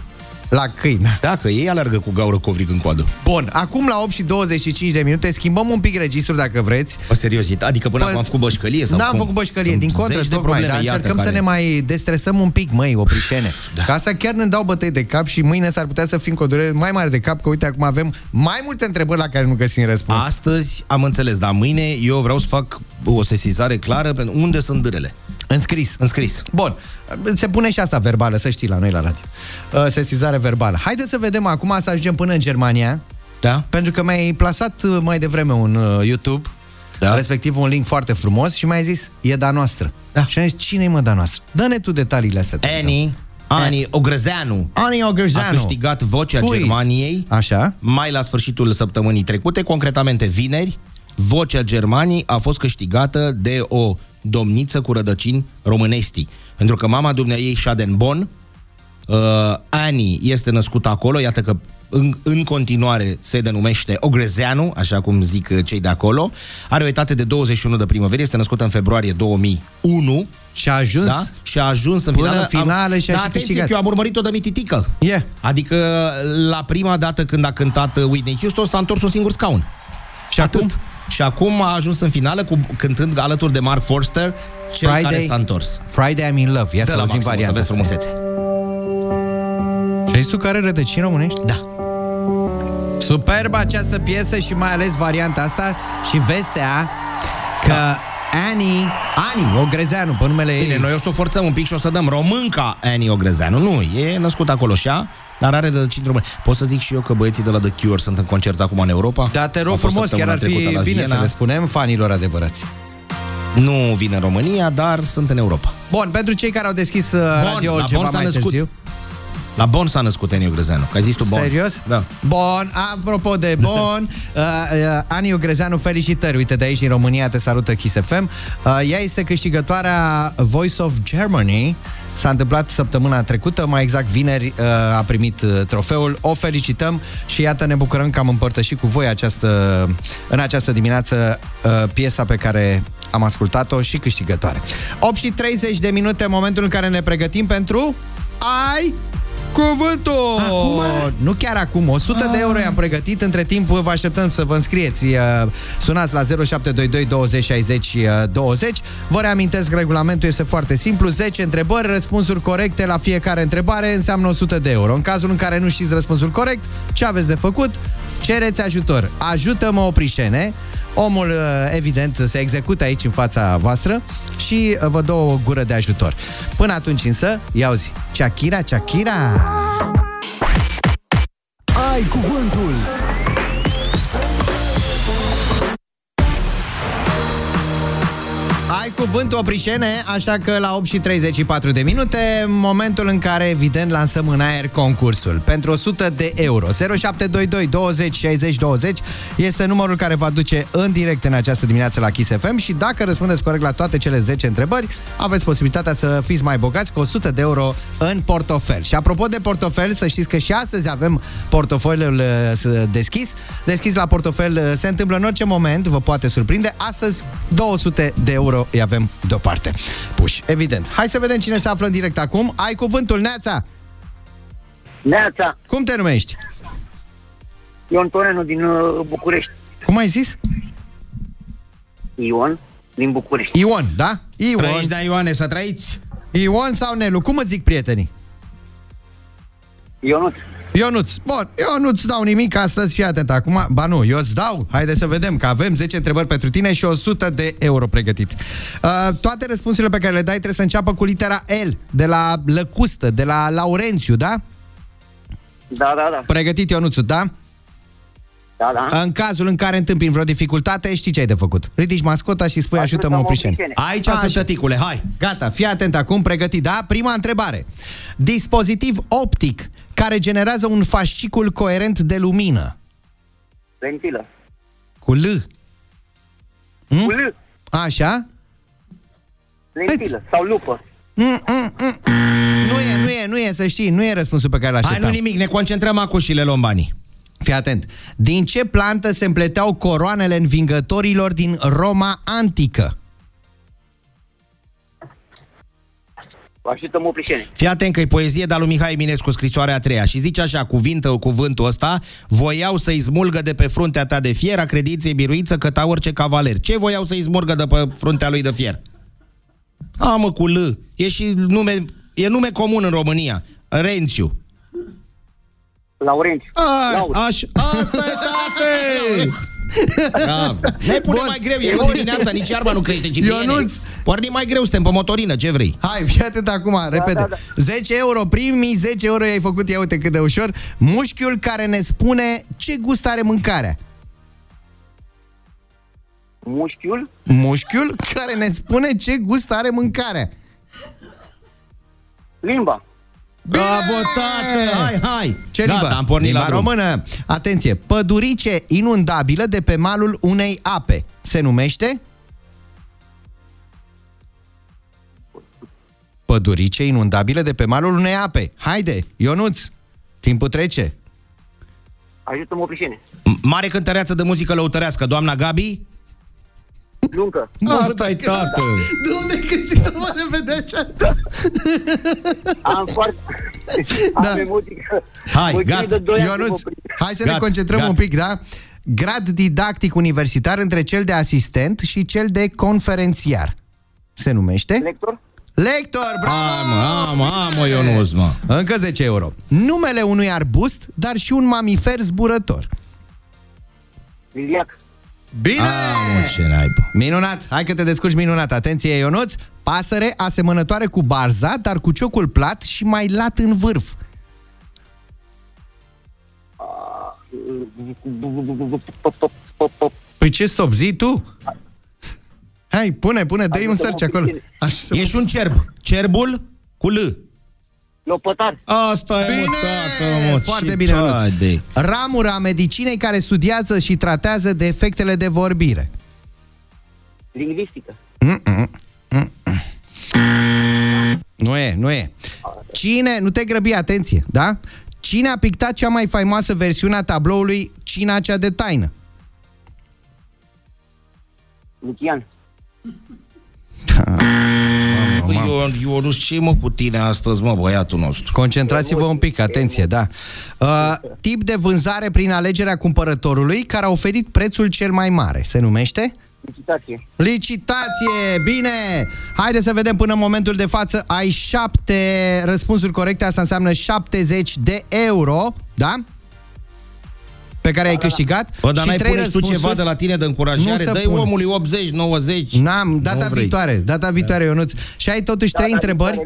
La câini. Da, că ei alergă cu gaură covrig în coadă. Bun, acum la opt și douăzeci și cinci de minute schimbăm un pic registrul dacă vreți. O seriozitate, adică până P- acum am făcut bășcălie sau n-am cum? Făcut bășcălie, sunt din contră, de probleme, mai, dar încercăm care... să ne mai destresăm un pic, măi, Oprișene. Da. Că asta chiar ne dau bătăi de cap și mâine s-ar putea să fim cu o durere mai mare de cap, că uite, acum avem mai multe întrebări la care nu găsim răspuns. Astăzi am înțeles, dar mâine eu vreau să fac o sesizare clară pentru unde sunt dârele. Înscris. Înscris. Bun. Se pune și asta verbală, să știi, la noi la radio. Uh, sesizare verbală. Haideți să vedem acum, să ajungem până în Germania. Da. Pentru că mi-ai plasat mai devreme un uh, YouTube, da. respectiv un link foarte frumos și mi-ai zis, e da noastră. Da. Și am zis, cine-i mă da noastră? Dă-ne tu detaliile astea. Ani, Ani Ogrăzeanu. Ani Ogrăzeanu. A câștigat vocea Cui? Germaniei. Așa. Mai la sfârșitul săptămânii trecute, concretamente vineri, vocea Germaniei a fost câștigată de o domniță cu rădăcini românești. Pentru că mama dumneaei Schadenborn, uh, Ani este născută acolo, iată că în, în continuare se denumește Ogrezeanu, așa cum zic cei de acolo. Are o etate de douăzeci și unu de primăveri, este născută în februarie două mii unu. Și a ajuns, da? și a ajuns în finală. finală am, și dar atenție câștigat. Că eu am urmărit-o de mititică. Yeah. Adică la prima dată când a cântat Whitney Houston s-a întors un singur scaun. Și atât. Acum? Și acum a ajuns în finală cu, cântând alături de Mark Forster, cel Friday, care s-a întors. Friday I'm in love. Ia să la maxim, să vezi frumusețe. Și ai zis tu care rădăcini românești? Da. Superbă această piesă și mai ales varianta asta și vestea că Ani, Ani Ogrezeanu, pe numele ei. Bine, noi o să o forțăm un pic și o să dăm românca Ani Ogrezeanu. Nu, e născut acolo și a, dar are rădăcini române. Pot să zic și eu că băieții de la The Cure sunt în concert acum în Europa? Da, te rog frumos, chiar ar fi la bine să le spunem fanilor adevărați. Nu vin în România, dar sunt în Europa. Bun, pentru cei care au deschis radio-ul ceva mai târziu. La Bonn s-a născut Ani Ogrezeanu, că ai zis tu Bonn. Serios? Da. Bonn, apropo de Bonn, uh, uh, Ani Ogrezeanu, felicitări. Uite, de aici din România te salută Kiss F M. Uh, ea este câștigătoarea Voice of Germany. S-a întâmplat săptămâna trecută, mai exact vineri uh, a primit trofeul. O felicităm și iată ne bucurăm că am împărtășit cu voi această, în această dimineață uh, piesa pe care am ascultat-o și câștigătoare. opt și treizeci de minute, momentul în care ne pregătim pentru... Ai... Cuvântul! Acum? Nu chiar acum, o sută de euro i-am pregătit. Între timp vă așteptăm să vă înscrieți. Sunați la zero șapte doi doi douăzeci șaizeci douăzeci. Vă reamintesc, regulamentul este foarte simplu. zece întrebări, răspunsuri corecte la fiecare întrebare înseamnă o sută de euro. În cazul în care nu știți răspunsul corect, ce aveți de făcut? Cereți ajutor. Ajută-mă, Oprișene. Omul, evident, se execută aici în fața voastră și vă dă o gură de ajutor. Până atunci însă, iauzi, Shakira, Shakira! Ai cuvântul! Ai cuvântul, Oprișene, așa că la opt și treizeci și patru de minute, momentul în care, evident, lansăm în aer concursul. Pentru o sută de euro, zero șapte doi doi douăzeci șaizeci douăzeci este numărul care va duce în direct în această dimineață la Kiss F M și dacă răspundeți corect la toate cele zece întrebări, aveți posibilitatea să fiți mai bogați cu o sută de euro în portofel. Și apropo de portofel, să știți că și astăzi avem portofelul deschis. Deschis la portofel se întâmplă în orice moment, vă poate surprinde. Astăzi, două sute de euro îi avem deoparte puși, evident. Hai să vedem cine se află în direct acum. Ai cuvântul, Neața! Neața! Cum te numești? Ion Torenu din uh, București. Cum ai zis? Ion din București. Ion, da? Ion. Trăiești, da, Ioane, să trăiți. Ion sau Nelu, cum îți zic prietenii? Ionuț. Ionuț, bun, eu nu-ți dau nimic astăzi, fii atent acum. Ba nu, eu îți dau. Haide să vedem, că avem zece întrebări pentru tine și o sută de euro pregătit. uh, Toate răspunsurile pe care le dai trebuie să înceapă cu litera L. De la Lăcustă, de la Laurențiu, da? Da, da, da. Pregătit, Ionuțu, da? Da, da. În cazul în care întâmpini vreo dificultate, știi ce ai de făcut. Ridici mascota și spui ajută-mă, Oprișen. Aici sunt, tăticule, hai. Gata, fii atent acum, pregătit, da? Prima întrebare. Dispozitiv optic care generează un fascicul coerent de lumină. Lentilă. Cu L. Mm? Cu L. Așa? Lentilă sau lupă. Mm, mm, mm. Nu e, nu e, nu e, să știi, nu e răspunsul pe care l-așteptam. Hai, nu nimic, ne concentrăm acum și le luăm banii. Fii atent. Din ce plantă se împleteau coroanele învingătorilor din Roma antică? Ajută-mă, Oprișene. Fii atent că e poezie, dar lui Mihai Eminescu, scrisoarea a treia. Și zice așa, cuvintă, cuvântul ăsta, voiau să-i smulgă de pe fruntea ta de fier, a credinței biruiță că ta orice cavaler. Ce voiau să-i smulgă de pe fruntea lui de fier? A, mă, cu L. E și nume, e nume comun în România. Rențiu. Laurențiu. Aș, asta e, tate! Bravo. Ne pune mai greu, e o dimineață, nici iarba nu crește, Cipriene. Ionuț, pornim mai greu, suntem pe motorină, ce vrei? Hai, fii atent acum, da, repede. Da, da. zece euro, primii zece euro i-ai făcut, ia uite cât de ușor. Mușchiul care ne spune ce gust are mâncarea. Mușchiul? Mușchiul care ne spune ce gust are mâncarea. Limba. Bine! Bravo, tată! Hai, hai! Ce limbă? Gata, am pornit la drum. Română. Atenție! Pădurice inundabilă de pe malul unei ape. Se numește? Pădurice inundabilă de pe malul unei ape. Haide, Ionuț! Timpul trece. Ajută-mă, Oprișene. Mare cântăreață de muzică lăutărească. Doamna Gabi? Luncă. Asta-i, tată! Doamne, că ți-o mai repede aceasta! Am foarte... Da. Am emoții că... Hai, gata! Ionuț, hai să gata, ne concentrăm gata. un pic, da? Grad didactic universitar între cel de asistent și cel de conferențiar. Se numește? Lector? Lector, bravo! Amă, amă, Ionuț, mă! Încă zece euro. Numele unui arbust, dar și un mamifer zburător. Liliac. Bine! A, minunat! Hai că te descurci minunat! Atenție, Ionuț! Pasăre asemănătoare cu barza, dar cu ciocul plat și mai lat în vârf. Păi ce stop, zi tu? Hai, pune, pune, dă-i un sărci acolo. Ești un cerb. Cerbul cu L. Lopătar. Asta e, tată, foarte bine, Ionuț. Ramura medicinei care studiază și tratează defectele de vorbire. Lingvistică. Mm-mm. Mm-mm. Nu e, nu e. Cine, nu te grăbi, atenție, da? Cine a pictat cea mai faimoasă versiune a tabloului Cina cea de taină? Lucian. Da. Normal. Ionus, ce mă cu tine astăzi, mă, băiatul nostru? Concentrați-vă un pic, atenție, da. Uh, tip de vânzare prin alegerea cumpărătorului care a oferit prețul cel mai mare. Se numește? Licitație. Licitație! Bine! Haide să vedem până în momentul de față. Ai șapte răspunsuri corecte. Asta înseamnă șaptezeci de euro, da? Pe care ai câștigat. Bă, dar și n-ai trei răspunsuri... tu ceva de la tine de încurajare? Dă-i pune omului optzeci, nouăzeci. N-am, data nu viitoare, data viitoare, Ionuț. Și ai totuși trei întrebări.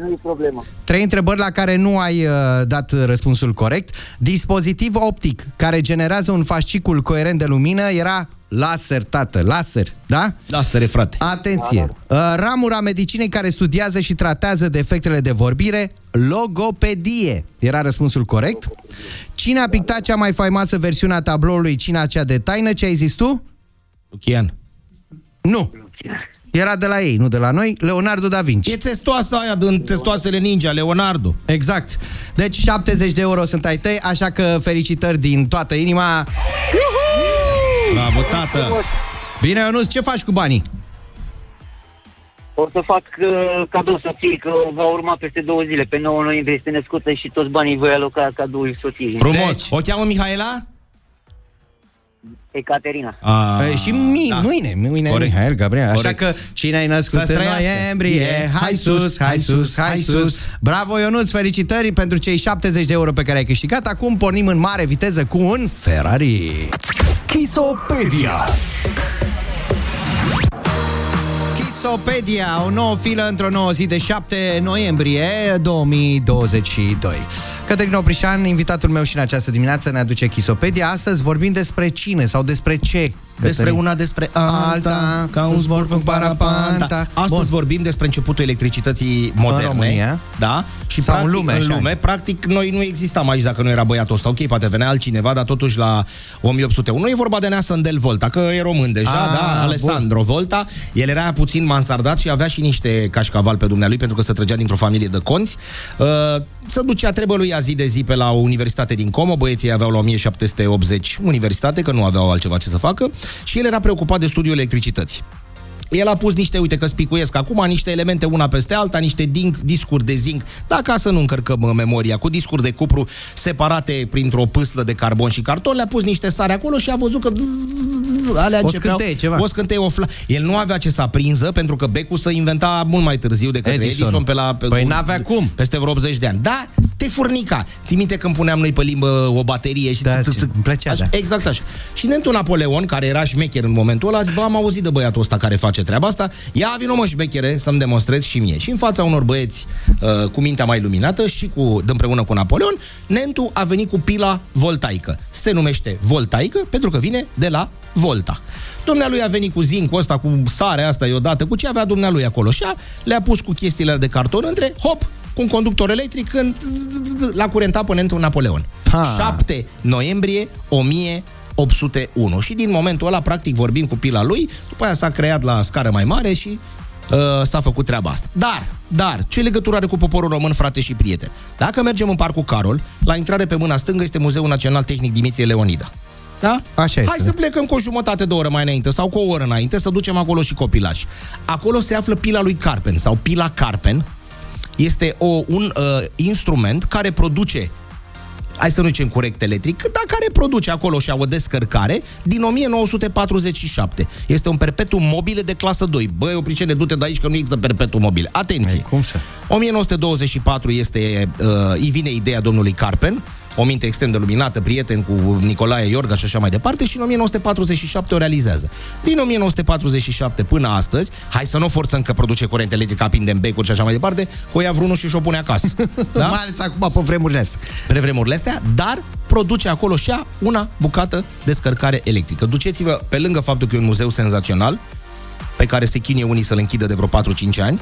Trei întrebări la care nu ai uh, dat răspunsul corect. Dispozitiv optic care generează un fascicul coerent de lumină era laser, tată, laser, da? Laser, frate. Atenție. Da, da. Uh, ramura medicinei care studiază și tratează defectele de vorbire, logopedie. Era răspunsul corect. Cine a pictat cea mai faimoasă versiune a tabloului Cina cea de taină? Ce ai zis tu? Lucian. Nu. Era de la ei, nu de la noi. Leonardo da Vinci. E testoasa aia din testoasele ninja, Leonardo. Exact. Deci șaptezeci de euro sunt ai tăi, așa că felicitări din toată inima. Uhu! Bravo, tată! Bine, Ionuț, ce faci cu banii? O să fac uh, cadou soției, că va urma peste două zile. Pe nouă noiembrie este născută și toți banii voi aloca cadoul soției. Frumos! Deci, o cheamă Mihaela? Ecaterina. A, e, și mi, da. mâine, mâine Corect. Mihael, Gabriel. Așa Corect. Că cine ai născut în noiembrie, hai sus, hai sus, hai sus. Bravo, Ionuț, felicitări pentru cei șaptezeci de euro pe care ai câștigat. Acum pornim în mare viteză cu un Ferrari. Kisopedia. Kisopedia, o nouă filă într-o nouă zi de șapte noiembrie două mii douăzeci și doi. Cătălin Oprișan, invitatul meu și în această dimineață, ne aduce Kisopedia. Astăzi vorbim despre cine sau despre ce, Cătălin? Despre una, despre alta, alta ca un zbor cu parapanta. Astăzi Bun. vorbim despre începutul electricității moderne. În România. Da? Și sau practic, în lume. În lume practic, noi nu existam aici dacă nu era băiatul ăsta. Ok, poate venea altcineva, dar totuși la o mie opt sute unu. Nu e vorba de Neasandel Volta, că e român deja, A, da? Alessandro bun. Volta. El era puțin mansardat și avea și niște cașcaval pe dumnealui, pentru că se trăgea dintr-o familie de conți. Uh, se ducea trebă lui a zi de zi pe la o universitate din Como. Băieții aveau la o mie șapte sute optzeci universitate, că nu aveau altceva ce să facă. Și el era preocupat de studiul electricității. El a pus niște, uite că spicuiesc acum, niște elemente una peste alta, niște discuri de zinc, da, ca să nu încărcăm memoria, cu discuri de cupru separate printr-o pâslă de carbon și carton, le-a pus niște sare acolo și a văzut că alea începeau... O scânteie ceva. O scânteie, o fla... El nu avea ce să aprinză, pentru că becul se inventa mult mai târziu decât Edison. Edison pe la... Pe... Păi n-avea cum. Peste vreo optzeci de ani. Da, te furnica. Ții minte când puneam noi pe limbă o baterie și... Da, îmi plăcea, da. Exact așa. Și nentul Napoleon, care era șmecher în momentul ăla, zice, am auzit de băiatul ăsta care face treaba asta, ia vino mă șbechere să-mi demonstrez și mie. Și în fața unor băieți uh, cu mintea mai luminată și cu, împreună cu Napoleon, nentul a venit cu pila voltaică. Se numește voltaică pentru că vine de la volta. Dumnealui a venit cu zincul ăsta, cu sarea asta, iodată, cu ce avea dumnealui acolo și a, le-a pus cu chestiile de carton între, hop, cu un conductor electric când l-a curentat pe nentul Napoleon. Ha. șapte noiembrie o mie opt sute unu. Și din momentul ăla, practic, vorbim cu pila lui, după aia s-a creat la scară mai mare și uh, s-a făcut treaba asta. Dar, dar, ce legătură are cu poporul român, frate și prieteni? Dacă mergem în Parcul Carol, la intrare pe mâna stângă este Muzeul Național Tehnic Dimitrie Leonida. Da? Așa este. Hai să plecăm cu o jumătate de oră mai înainte sau cu o oră înainte, să ducem acolo și copilași. Acolo se află pila lui Carpen sau pila Carpen. Este o, un uh, instrument care produce, hai să nu zicem curent electric, dar care produce acolo și o descărcare din o mie nouă sute patruzeci și șapte. Este un perpetuum mobile de clasă doi. Băi, oprișene, du-te de aici că nu există perpetuum mobile. Atenție! Ei, cum să? o mie nouă sute douăzeci și patru este, uh, îi vine ideea domnului Carpen, o minte extrem de luminată, prieten cu Nicolae Iorga și așa mai departe, și în o mie nouă sute patruzeci și șapte o realizează. Din o mie nouă sute patruzeci și șapte până astăzi, hai să nu forțăm că produce curent electric, aprindem becuri și așa mai departe, că o ia vreunul și și-o pune acasă. Da? Mai ales acum pe vremurile astea. Pe vremurile astea, dar produce acolo și ea una bucată descărcare electrică. Duceți-vă, pe lângă faptul că e un muzeu senzațional, pe care se chinie unii să-l închidă de vreo patru-cinci ani,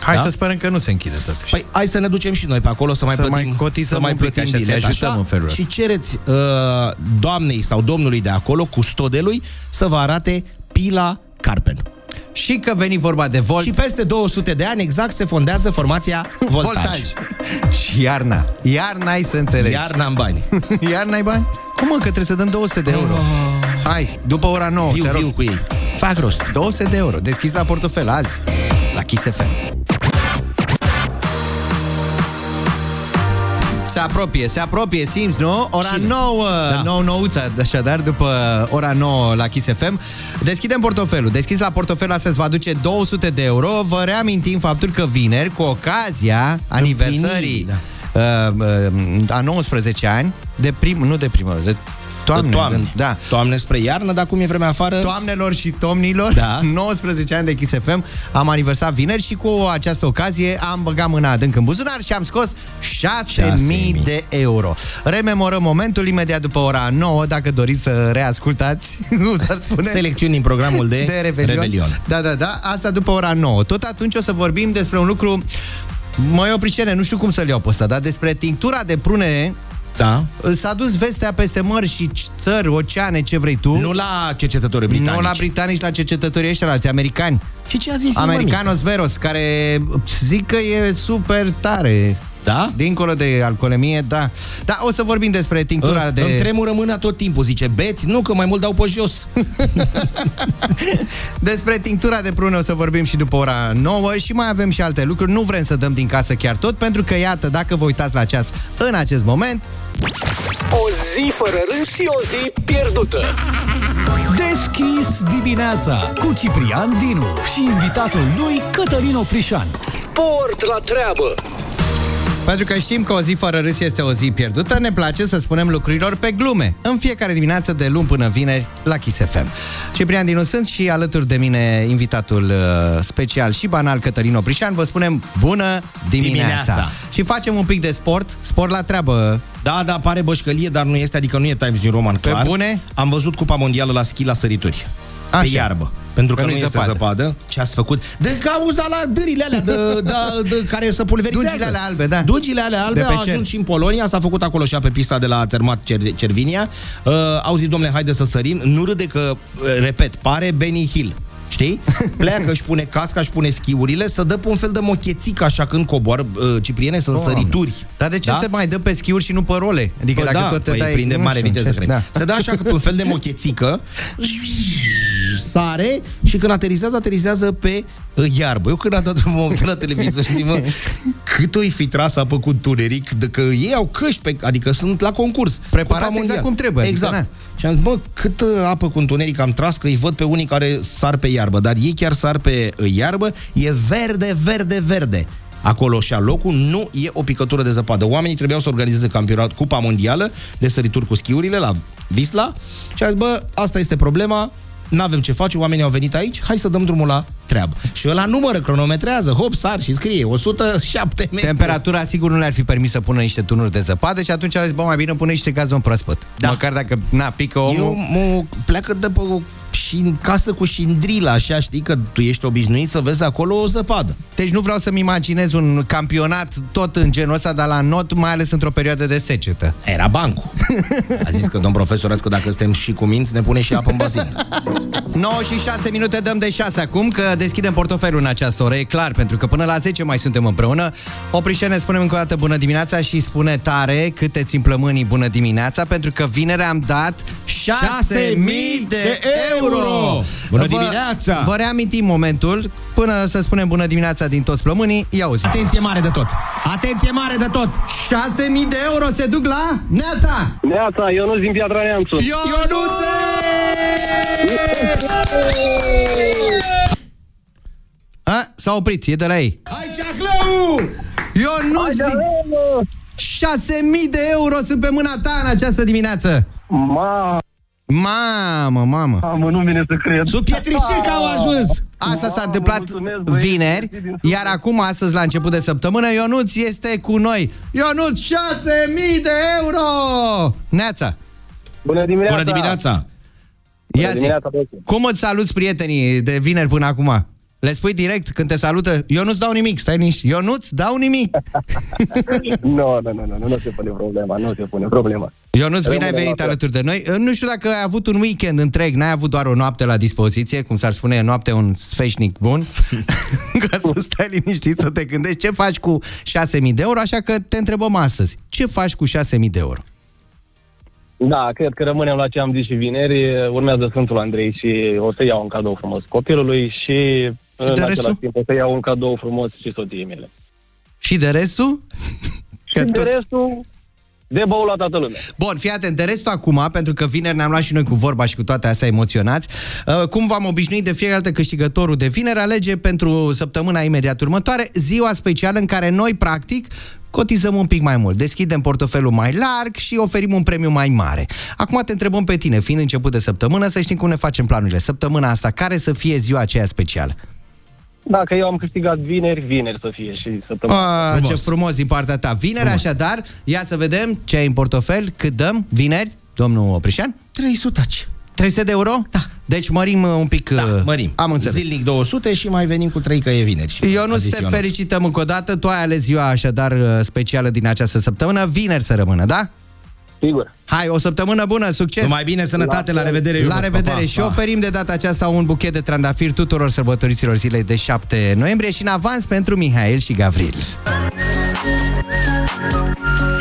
hai da? Să sperăm că nu se închide totuși. Păi hai să ne ducem și noi pe acolo, să mai să plătim, mai să mai plătim așa, bilet, așa, în felul și cereți uh, doamnei sau domnului de acolo, custodelui, să vă arate pila Carpen. Și că veni vorba de volt. Și peste două sute de ani exact se fondează formația Voltaj. Voltaj. Și iarna. Iarna-i să înțelegi. Iarna-n bani. Iarna-i bani? Cum mă, că trebuie să dăm două sute de euro. Oh. Hai, după ora nouă, viu, te rog. Viu cu ei. Fac rost. două sute de euro. Deschis la portofel azi la Kiss F M. Se apropie, se apropie, simți, nu? Ora nouă, da. nouă nouță, așadar, după ora nouă la Kiss F M. Deschidem portofelul. Deschis la portofelul astăzi vă aduce două sute de euro. Vă reamintim faptul că vineri, cu ocazia aniversării a nouăsprezece ani, de prim, nu de primă, de toamne, toamne. Da. Toamne spre iarnă, dar cum e vremea afară? Toamnelor și tomnilor, da. nouăsprezece ani de Kiss F M, am aniversat vineri și cu această ocazie am băgat mâna adânc în buzunar și am scos șase mii de euro. Rememorăm momentul imediat după ora nouă, dacă doriți să reascultați, nu s-ar spune, selecțiuni în programul de, de Revelion. Revelion. Da, da, da, asta după ora nouă. Tot atunci o să vorbim despre un lucru, măi Oprișene, nu știu cum să-l iau pe ăsta, dar despre tinctura de prune. Da. S-a dus vestea peste mări și țări, oceane, ce vrei tu. Nu la cercetătorii britanici. Nu la britanici, la cercetătorii ăștia, la alții americani. Ce ce a zis? Americanos Veros, care zic că e super tare. Da? Dincolo de alcoolemie, da. Da, o să vorbim despre tinctura uh, de... Îmi tremură mâna tot timpul, zice, beți? Nu, că mai mult dau pe jos. Despre tinctura de prune o să vorbim și după ora nouă și mai avem și alte lucruri. Nu vrem să dăm din casă chiar tot, pentru că, iată, dacă vă uitați la ceas în acest moment... O zi fără râs și o zi pierdută. Deschis dimineața cu Ciprian Dinu și invitatul lui Cătălin Oprișan. Sport la treabă! Pentru că știm că o zi fără râs este o zi pierdută, ne place să spunem lucrurilor pe glume, în fiecare dimineață de luni până vineri la Kiss F M. Ciprian Dinu sunt și alături de mine invitatul special și banal Cătălin Oprișan. Vă spunem bună dimineața. dimineața! Și facem un pic de sport, sport la treabă. Da, da, pare bășcălie, dar nu este, adică nu e Times New Roman, clar. Pe bune? Am văzut Cupa Mondială la schi la sărituri. Așa. Pe iarbă. Pentru că, că nu este zăpadă. zăpadă. Ce ați făcut? De cauza la dârile alea de, de, de, de, care se pulverizează. Dugile alea albe, da. Dugile alea albe au ajuns și în Polonia. S-a făcut acolo și pe pista de la Termat Cer- Cervinia. uh, Au zis, domnule, haide să sărim. Nu râde că, repet, pare Benny Hill. Știi? Pleacă, își pune casca, își pune schiurile, să dă pe un fel de mochețică așa când coboară, uh, Cipriene, să oh, sărituri. Dar de ce da? se mai dă pe schiuri și nu pe role? Adică pă, dacă da, tot te dai, prinde mare viteză, cred. Da. Se dă așa că pe un fel de mochețică sare și când aterizează, aterizează pe iarbă. Eu când am dat mă uitat la televizor și mă, cât o-i fi tras apă cu tuneric, de că ei au căști, pe, adică sunt la concurs. Preparați exact cum trebuie. Exact. Adică, și am zis, bă, cât apă cu tuneric am tras, că îi văd pe unii care sar pe iarbă, dar ei chiar sar pe iarbă, e verde, verde, verde. Acolo și-a locul, nu e o picătură de zăpadă. Oamenii trebuiau să organizeze campionat, Cupa Mondială de sărituri cu schiurile la Visla și am zis, bă, asta este problema, n-avem ce face, oamenii au venit aici, hai să dăm drumul la treabă. Și ăla numără, cronometrează, hop, sar și scrie, o sută șapte metri. Temperatura sigur nu le-ar fi permis să pună niște tunuri de zăpadă și atunci a zis, bă, mai bine pune niște gazon proaspăt. Da. Măcar dacă, na, pică omul... Eu mă pleacă de pe în casă cu șindrila, așa, știi că tu ești obișnuit să vezi acolo o zăpadă. Deci nu vreau să-mi imaginez un campionat tot în genul ăsta, dar la not, mai ales într-o perioadă de secetă. Era bancul. A zis că domn profesor, că dacă suntem și cu minți, ne pune și apă în bazin. nouă și șase minute, dăm de șase acum, că deschidem portofelul în această oră, e clar, pentru că până la zece mai suntem împreună. Oprișene, spunem încă o dată bună dimineața și spune tare cât te țin plămânii bună dimineața, pentru că vineri am dat șase mii de euro. Bună dimineața! Vă, vă reamintim momentul până să spunem bună dimineața din toți plămânii. Ia uzi. Atenție mare de tot! Atenție mare de tot! șase mii de euro se duc la Neața! Neața, Ionuț din Piatra Neamțu. Ionuțe! A, s-a oprit, e de la ei. Hai, Ceahlău! Ionuț din... șase mii de euro sunt pe mâna ta în această dimineață. Ma... Mamă, mamă. Mamă, nu vine să cred. Sub pietrișic au ajuns. Asta s-a întâmplat vineri, iar acum, astăzi, la început de săptămână, Ionuț este cu noi. Ionuț, șase mii de euro! Neața. Bună dimineața. Bună dimineața. Ia zi, cum îți saluți prietenii de vineri până acum? Le spui direct când te salută? Eu nu-ți dau nimic, stai nici. Eu nu-ți dau nimic. Nu, nu, nu, nu, nu se pune problema, nu se pune problema. Ionuț, bine ai venit alături de noi. Nu știu dacă ai avut un weekend întreg, n-ai avut doar o noapte la dispoziție, cum s-ar spune, noapte un sfeșnic bun, ca să stai liniștit să te gândești ce faci cu șase mii de euro, așa că te întrebăm astăzi, ce faci cu șase mii de euro? Da, cred că rămânem la ce am zis și vineri, urmează Sfântul Andrei și o să iau un cadou frumos copilului și, și de în același timp o să iau un cadou frumos și soției mele. Și de restul? Că și tot... de restul... de băul la toată lumea. Bun, fii atent, de restul acum, pentru că vineri ne-am luat și noi cu vorba și cu toate astea emoționați, cum v-am obișnuit, de fiecare dată câștigătorul de vineri alege pentru săptămâna imediat următoare ziua specială în care noi, practic, cotizăm un pic mai mult, deschidem portofelul mai larg și oferim un premiu mai mare. Acum te întrebăm pe tine, fiind început de săptămână, să știm cum ne facem planurile. Săptămâna asta, care să fie ziua aceea specială? Dacă eu am câștigat vineri, vineri să fie și săptămâna. A, frumos. Ce frumos din partea ta. Vineri, frumos. Așadar, ia să vedem ce ai în portofel, cât dăm vineri, domnul Oprișan? trei sute. trei sute de euro? Da. Deci mărim un pic, da, mărim. Am înțeles. Zilnic două sute și mai venim cu trei că e vineri. Eu nu te felicităm încă o dată, tu ai ales ziua așadar specială din această săptămână, vineri să rămână, da? Sigur. Hai, o săptămână bună, succes! Numai bine, sănătate, la, la revedere! La revedere! Pa, pa, pa. Și oferim de data aceasta un buchet de trandafiri tuturor sărbătoriților zilei de șapte noiembrie și în avans pentru Mihail și Gavril.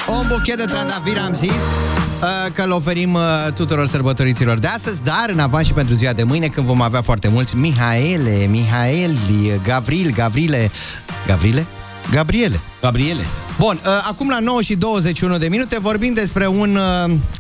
Un buchet de trandafiri, am zis, că îl oferim tuturor sărbătoriților de astăzi, dar în avans și pentru ziua de mâine, când vom avea foarte mulți Mihaele, Mihaeli, Gavril, Gavrile... Gavrile? Gabriele. Gabriele. Bun, acum la nouă și douăzeci și unu de minute vorbim despre un,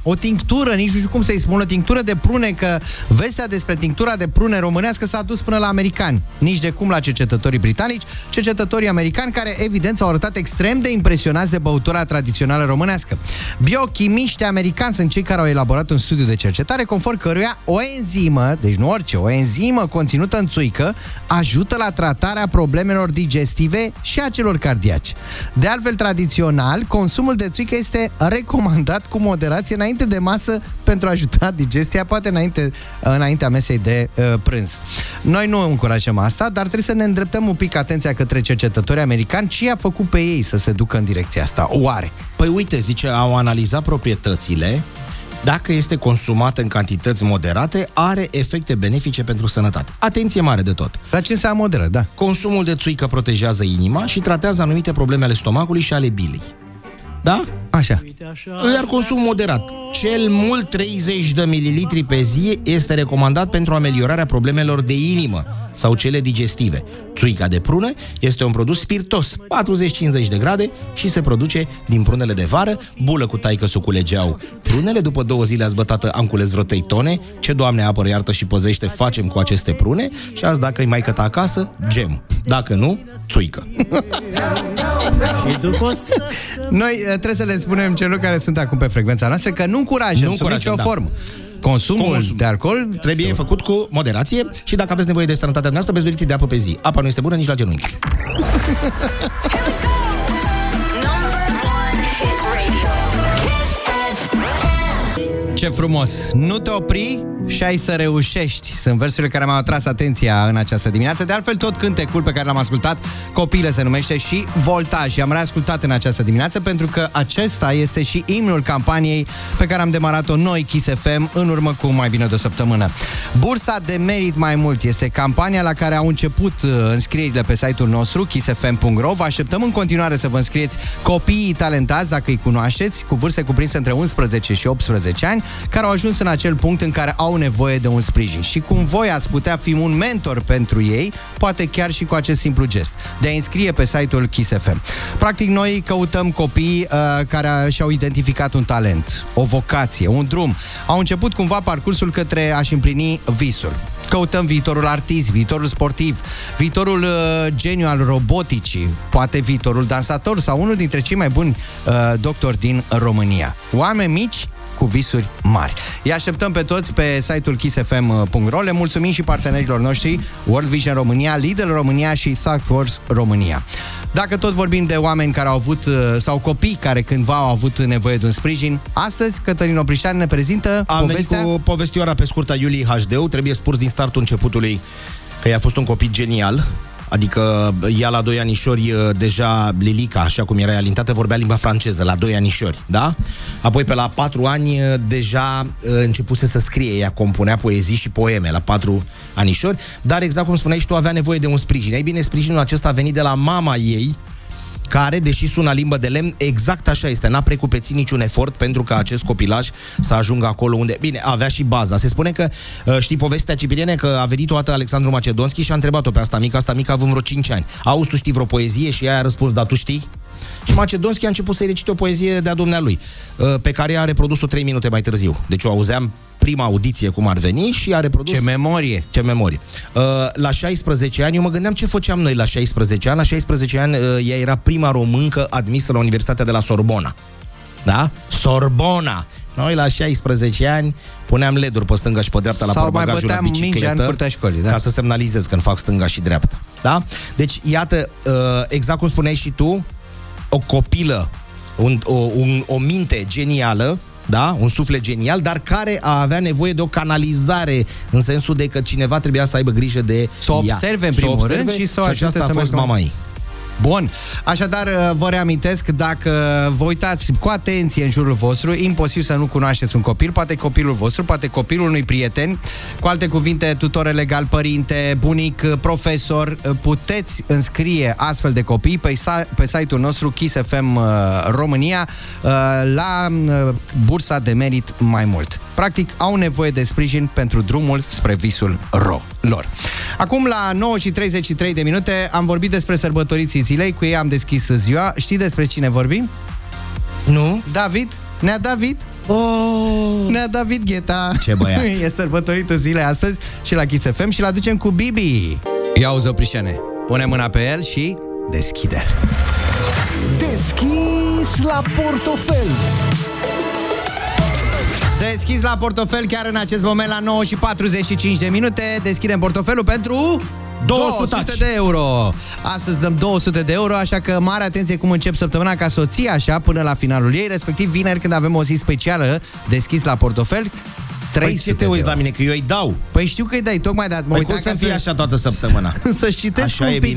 o tinctură, nici nu știu cum să-i spun, o tinctură de prune, că vestea despre tinctura de prune românească s-a dus până la americani, nici de cum la cercetătorii britanici, cercetătorii americani care, evident, s-au arătat extrem de impresionați de băutura tradițională românească. Biochimiști americani sunt cei care au elaborat un studiu de cercetare conform căruia o enzimă, deci nu orice, o enzimă conținută în țuică ajută la tratarea problemelor digestive și a celor cardiaci. De altfel, tradițional, consumul de țuică este recomandat cu moderație înainte de masă pentru a ajuta digestia, poate înainte, înaintea mesei de uh, prânz. Noi nu încurajăm asta, dar trebuie să ne îndreptăm un pic atenția către cercetătorii americani. Ce i-a făcut pe ei să se ducă în direcția asta? Oare? Păi uite, zice, au analizat proprietățile. Dacă este consumată în cantități moderate, are efecte benefice pentru sănătate. Atenție mare de tot. Dar ce înseamnă moderat, da? Consumul de țuică protejează inima și tratează anumite probleme ale stomacului și ale bilei. Da? Așa. Iar consum moderat, cel mult treizeci de mililitri pe zi este recomandat pentru ameliorarea problemelor de inimă sau cele digestive. Țuica de prune este un produs spirtos, patruzeci-cincizeci de grade, și se produce din prunele de vară. Bulă cu taică-su culegeau prunele, după două zile azbătată am cules vreo trei tone. Ce, Doamne, apără, iartă și păzește, facem cu aceste prune? Și azi, dacă îi maică ta acasă, gem. Dacă nu, țuică. Noi trebuie să le spunem celor care sunt acum pe frecvența noastră că nu încurajăm, nu încurajăm sub nicio da. formă. Consumul Consum. de alcool trebuie de făcut cu moderație și dacă aveți nevoie de sănătatea noastră, beți doi litri de apă pe zi. Apa nu este bună nici la genunchi. Ce frumos! Nu te opri și ai să reușești. Sunt versurile care m-au atras atenția în această dimineață. De altfel, tot cântecul pe care l-am ascultat, Copile se numește, și Voltaj. I-am reascultat în această dimineață pentru că acesta este și imnul campaniei pe care am demarat-o noi, Kiss F M, în urmă cu mai bine de o săptămână. Bursa de merit mai mult este campania la care au început înscrierile pe site-ul nostru, kiss f m punct ro. Vă așteptăm în continuare să vă înscrieți copiii talentați, dacă îi cunoașteți, cu vârste cuprinse între unsprezece și optsprezece ani, care au ajuns în acel punct în care au nevoie de un sprijin. Și cum voi ați putea fi un mentor pentru ei, poate chiar și cu acest simplu gest de a înscrie pe site-ul Kiss F M. Practic, noi căutăm copii uh, care și-au identificat un talent, o vocație, un drum. Au început cumva parcursul către a-și împlini visul. Căutăm viitorul artist, viitorul sportiv, viitorul uh, geniu al roboticii, poate viitorul dansator sau unul dintre cei mai buni uh, doctori din România. Oameni mici cu visuri mari. Îi așteptăm pe toți pe site-ul kiss f m punct ro. Le mulțumim și partenerilor noștri, World Vision România, Lidl România și Factforce România. Dacă tot vorbim de oameni care au avut, sau copii care cândva au avut nevoie de un sprijin, astăzi Cătălin Oprișan ne prezintă Am povestea... Am venit cu povestioara pe scurtă a Iuliei Hasdeu. Trebuie spus din startul începutului că i-a fost un copil genial. Adică ea la doi anișori deja, Lilica, așa cum era alintată, vorbea limba franceză la doi anișori, da? Apoi pe la patru ani deja începuse să scrie, ea compunea poezii și poeme la patru anișori, dar exact cum spuneai și tu, avea nevoie de un sprijin. Ei bine, sprijinul acesta a venit de la mama ei, care, deși sună limbă de lemn, exact așa este, n-a precupețit niciun efort pentru ca acest copilaj să ajungă acolo unde... Bine, avea și baza. Se spune că, știi povestea, Cipriene, că a venit o dată Alexandru Macedonski și a întrebat-o pe asta mică, asta mică având vreo cinci ani. Auzi, tu știi vreo poezie? Și ea a răspuns, da, tu știi? Și Macedonski a început să-i recite o poezie de-a dumnealui, pe care a reprodus-o trei minute mai târziu. Deci o auzeam prima audiție cum ar veni și a reprodus... Ce memorie! Ce memorie! La șaisprezece ani, eu mă gândeam ce făceam noi la șaisprezece ani. La șaisprezece ani ea era prima româncă admisă la Universitatea de la Sorbona. Da? Sorbona! Noi la șaisprezece ani puneam leduri pe stânga și pe dreapta la portbagajul la bicicletă, școlii, da? Ca să semnalizez când fac stânga și dreapta. Da? Deci, iată, exact cum spuneai și tu, o copilă, un, o, un, o minte genială, da? Un suflet genial, dar care a avea nevoie de o canalizare, în sensul de că cineva trebuia să aibă grijă de s-o ea. Observe, în primul s-o rând, și s-o și aceasta a fost mama ei. Bun, așadar vă reamintesc, dacă vă uitați cu atenție în jurul vostru, imposibil să nu cunoașteți un copil, poate copilul vostru, poate copilul unui prieten, cu alte cuvinte, tutore legal, părinte, bunic, profesor, puteți înscrie astfel de copii pe, pe site-ul nostru Kiss F M România la bursa de merit mai mult. Practic, au nevoie de sprijin pentru drumul spre visul ro- lor. Acum, la nouă și treizeci și trei de minute, am vorbit despre sărbătoriții zilei, cu ei am deschis ziua. Știi despre cine vorbim? Nu. David? Nea David? Oh. Nea David Guetta. Ce băiat. E sărbătoritul zilei astăzi și la Kiss F M și l-aducem cu Bibi. Ia uză, Prișene, pune mâna pe el și deschide-l. Deschis la portofel. Deschis la portofel chiar în acest moment la nouă și patruzeci și cinci de minute. Deschidem portofelul pentru... două sute de euro. Astăzi dăm două sute de euro, așa că mare atenție cum încep săptămâna, ca să o ții așa până la finalul ei, respectiv vineri, când avem o zi specială deschis la portofel. Păi ce te uiți la mine? Că eu îi dau. Păi știu că îi dai, tocmai de-ați mă uitat. Păi cum să fie așa toată săptămâna? Să citesc un pic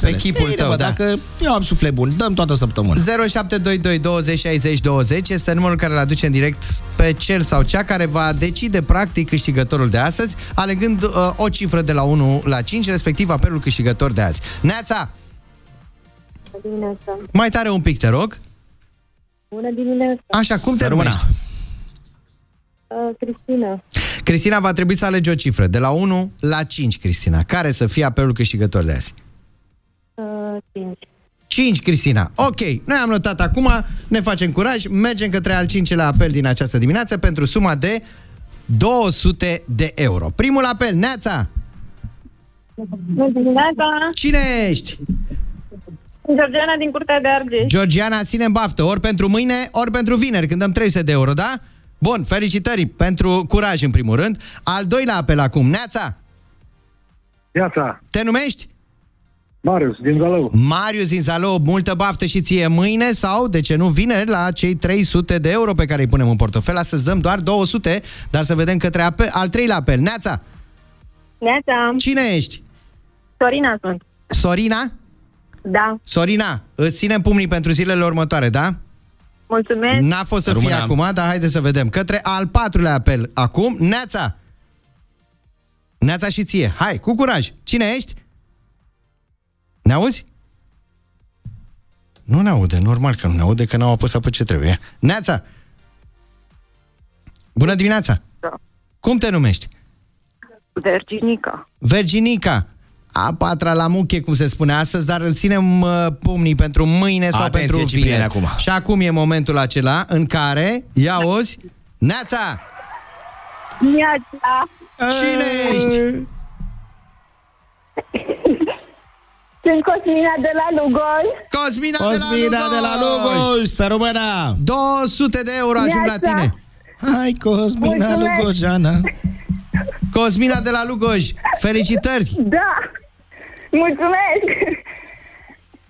pe chipul tău. Dacă eu am suflet bun, dăm toată săptămâna. zero șapte doi doi douăzeci șaizeci douăzeci este numărul care îl aduce în direct pe cel sau cea care va decide practic câștigătorul de astăzi, alegând o cifră de la unu la cinci, respectiv apelul câștigător de azi. Neața! Bună dimineața! Mai tare un pic, te rog. Bună dimineața! Așa, cum te numești? Uh, Cristina. Cristina, va trebui să alegi o cifră de la unu la cinci, Cristina. Care să fie apelul câștigător de azi? Uh, cinci. cinci, Cristina. Ok, noi am notat acum, ne facem curaj, mergem către al cincilea apel din această dimineață pentru suma de două sute de euro. Primul apel, Neața! Neața! Cine ești? Georgiana din Curtea de Argeș. Georgiana, ține-mi baftă, ori pentru mâine, ori pentru vineri, când dăm trei sute de euro, da? Bun, felicitări pentru curaj în primul rând. Al doilea apel acum, Neața! Neața! Te numești? Marius din Zalău. Marius din Zalău, multă baftă și ție mâine sau, de ce nu, vineri la cei trei sute de euro pe care îi punem în portofel. Astăzi dăm doar două sute, dar să vedem către apel, al treilea apel. Neața! Neața! Cine ești? Sorina sunt. Sorina? Da. Sorina, îți ținem pumnii pentru zilele următoare, da? Mulțumesc. N-a fost să Româna. Fie acum, dar haideți să vedem. Către al patrulea apel acum, Neața! Neața și ție. Hai, cu curaj. Cine ești? Ne auzi? Nu ne aude, normal că nu ne aude, că n-au apăsat pe ce trebuie. Neața! Bună dimineața! Da. Cum te numești? Virginica. Virginica. A patra la muche, cum se spune astăzi, dar îl ținem uh, pumnii pentru mâine sau atenție, pentru vineri. Acum. Și acum e momentul acela în care, ia ozi, Neața! Neața! Cine ești? Sunt Cosmina de la Lugoj. Cosmina, Cosmina de la Lugoj! Să rămână! două sute de euro ajung la tine! Hai, Cosmina Lugojana! Cosmina de la Lugoj, felicitări! Da, mulțumesc!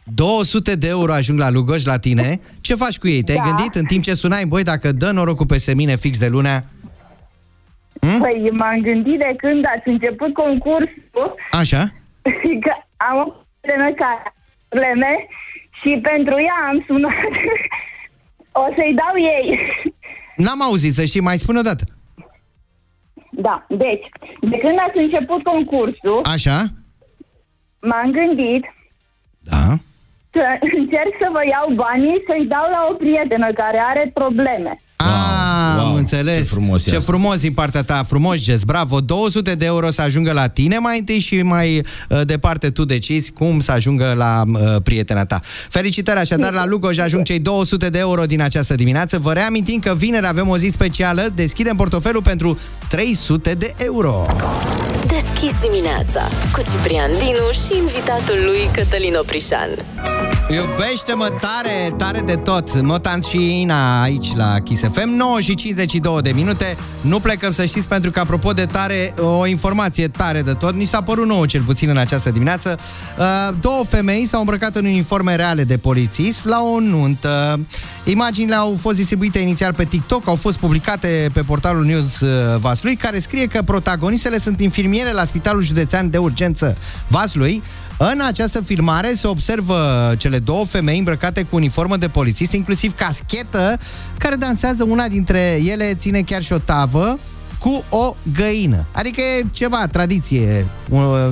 două sute de euro ajung la Lugoj la tine. Ce faci cu ei? Te-ai da. gândit în timp ce sunai, băi, dacă dă norocul peste mine fix de lunea? Hm? Păi, m-am gândit de când ați început concursul. Așa? Că am o problemă care probleme și pentru ea am sunat. O să-i dau ei. N-am auzit, să știi, mai spune o dată. Da, deci, de când ați început concursul... Așa? M-am gândit... Da? Să încerc să vă iau banii, să-i dau la o prietenă care are probleme. Wow, am wow, înțeles. Ce frumos, ce frumos din partea ta, frumos gest, bravo. două sute de euro să ajungă la tine mai întâi și mai uh, departe tu decizi cum să ajungă la uh, prietena ta. Felicitări așadar, la Lugoj ajung cei două sute de euro din această dimineață. Vă reamintim că vineri avem o zi specială, deschidem portofelul pentru trei sute de euro. Deschis dimineața cu Ciprian Dinu și invitatul lui Cătălin Oprișan. Iubește-mă tare, tare de tot. Motan și Ina aici la Kiss F M. Nouă și cincizeci și două de minute. Nu plecăm, să știți, pentru că apropo de tare, o informație tare de tot ni s-a părut nouă, cel puțin în această dimineață. Două femei s-au îmbrăcat în uniforme reale de polițist la o nuntă. Imaginile au fost distribuite inițial pe TikTok, au fost publicate pe portalul News Vaslui, care scrie că protagonistele sunt infirmiere la Spitalul Județean de Urgență Vaslui. În această filmare se observă cele două femei îmbrăcate cu uniformă de polițist, inclusiv caschetă, care dansează. Una dintre ele ține chiar și o tavă cu o găină. Adică e ceva, tradiție,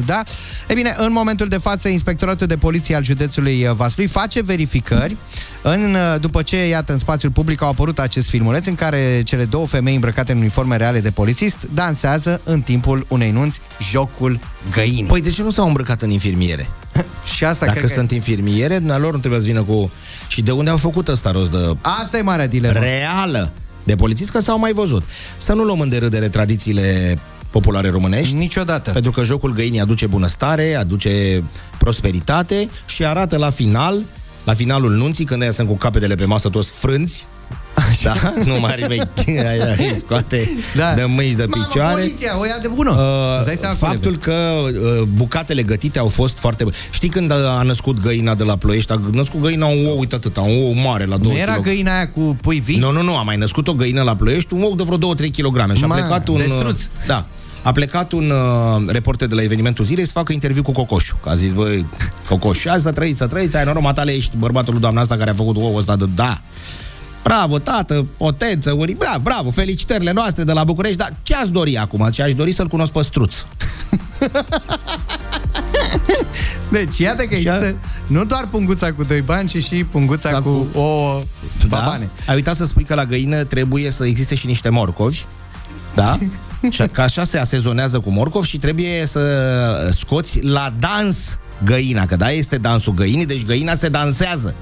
da? E bine, în momentul de față, Inspectoratul de Poliție al județului Vaslui face verificări în, după ce, iată, în spațiul public au apărut acest filmuleț în care cele două femei îmbrăcate în uniforme reale de polițist dansează în timpul unei nunți jocul găinii. Păi de ce nu s-au îmbrăcat în infirmiere? Și asta, dacă sunt că... infirmiere, dumnealor nu trebuie să vină cu... Și de unde au făcut ăsta rost de... Asta e marea dilemă. Reală. De polițist, că s-au mai văzut. Să nu luăm în derâdere tradițiile populare românești. Niciodată. Pentru că jocul găinii aduce bunăstare, aduce prosperitate și arată la final, la finalul nunții, când aia sunt cu capetele pe masă toți frânți. Așa. Da? Nu mai are mei scoate da. de mâini de picioare. Mamă, poliția, o ia de bună. Uh, faptul că uh, bucatele gătite au fost foarte bune. Știi când a, a născut găina de la Ploiești? A născut găina un ou, uite atâta, un ou mare la două kilograme. Nu era kg. Găina aia cu pui vii? Nu, nu, nu, a mai născut o găină la Ploiești, un ou de vreo două trei kilograme. Și a plecat un... Destruț. Da. A plecat un uh, reporter de la evenimentul zilei să facă interviu cu Cocoșu. A zis, băi, Cocoșu, hai să trăiți, să trăiți, ai noroc, matale, ești bărbatul lui doamna asta care a făcut ouul ăsta de... Da. Bravo, tată, potență, uri, bravo, bravo, felicitările noastre de la București, dar ce aș dori acum? Ce aș dori să-l cunosc pe Struț. Deci, iată că există nu doar punguța cu doi bani, ci și punguța da, cu ouă babane. Da? Ai uitat să spui că la găină trebuie să existe și niște morcovi, da? Și că așa se asezonează cu morcovi și trebuie să scoți la dans găina, că da, este dansul găinii, deci găina se dansează.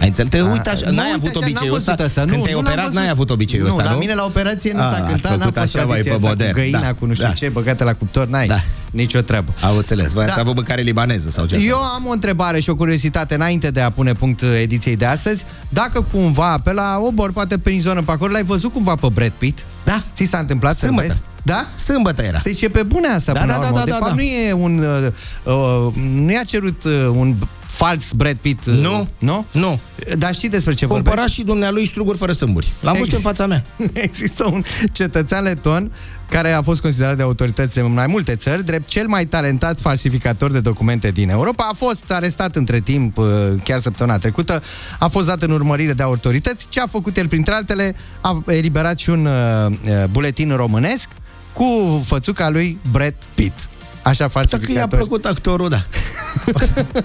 Ai înțeles? Te uita așa, n-ai avut obiceiul ăsta? Când nu, te-ai operat, n-ai avut obiceiul ăsta, nu? Nu, la mine la operație nu s-a cântat, n-a fost tradiția asta cu găina, da, cu nu știu da. ce, băgată la cuptor, n-ai da. nicio treabă. Au înțeles, voi da. ați avut mâncare libaneză sau ce? Eu am o întrebare și o curiozitate înainte de a pune punct ediției de astăzi. Dacă cumva, pe la Obor, poate prin zonă, pe acolo, l-ai văzut cumva pe Brad Pitt? Da. Ți s-a întâmplat să vezi? Da? Sâmbătă era. Deci e pe bune asta, da, până da, la urmă. Da, da, de fapt, da. nu e un... Uh, uh, nu i-a cerut uh, un fals Brad Pitt. Uh, nu. Nu? Nu. Dar știi despre ce vorbesc? Cumpăra și dumnealui struguri fără sâmburi. L-am văzut în fața mea. Există un cetățean leton care a fost considerat de autorități de mai multe țări drept cel mai talentat falsificator de documente din Europa. A fost arestat între timp, chiar săptămâna trecută, a fost dat în urmărire de autorități. Ce a făcut el, printre altele, a eliberat și un uh, buletin românesc cu fățuca lui Brad Pitt. Așa falsificator. Dacă i-a plăcut actorul, da.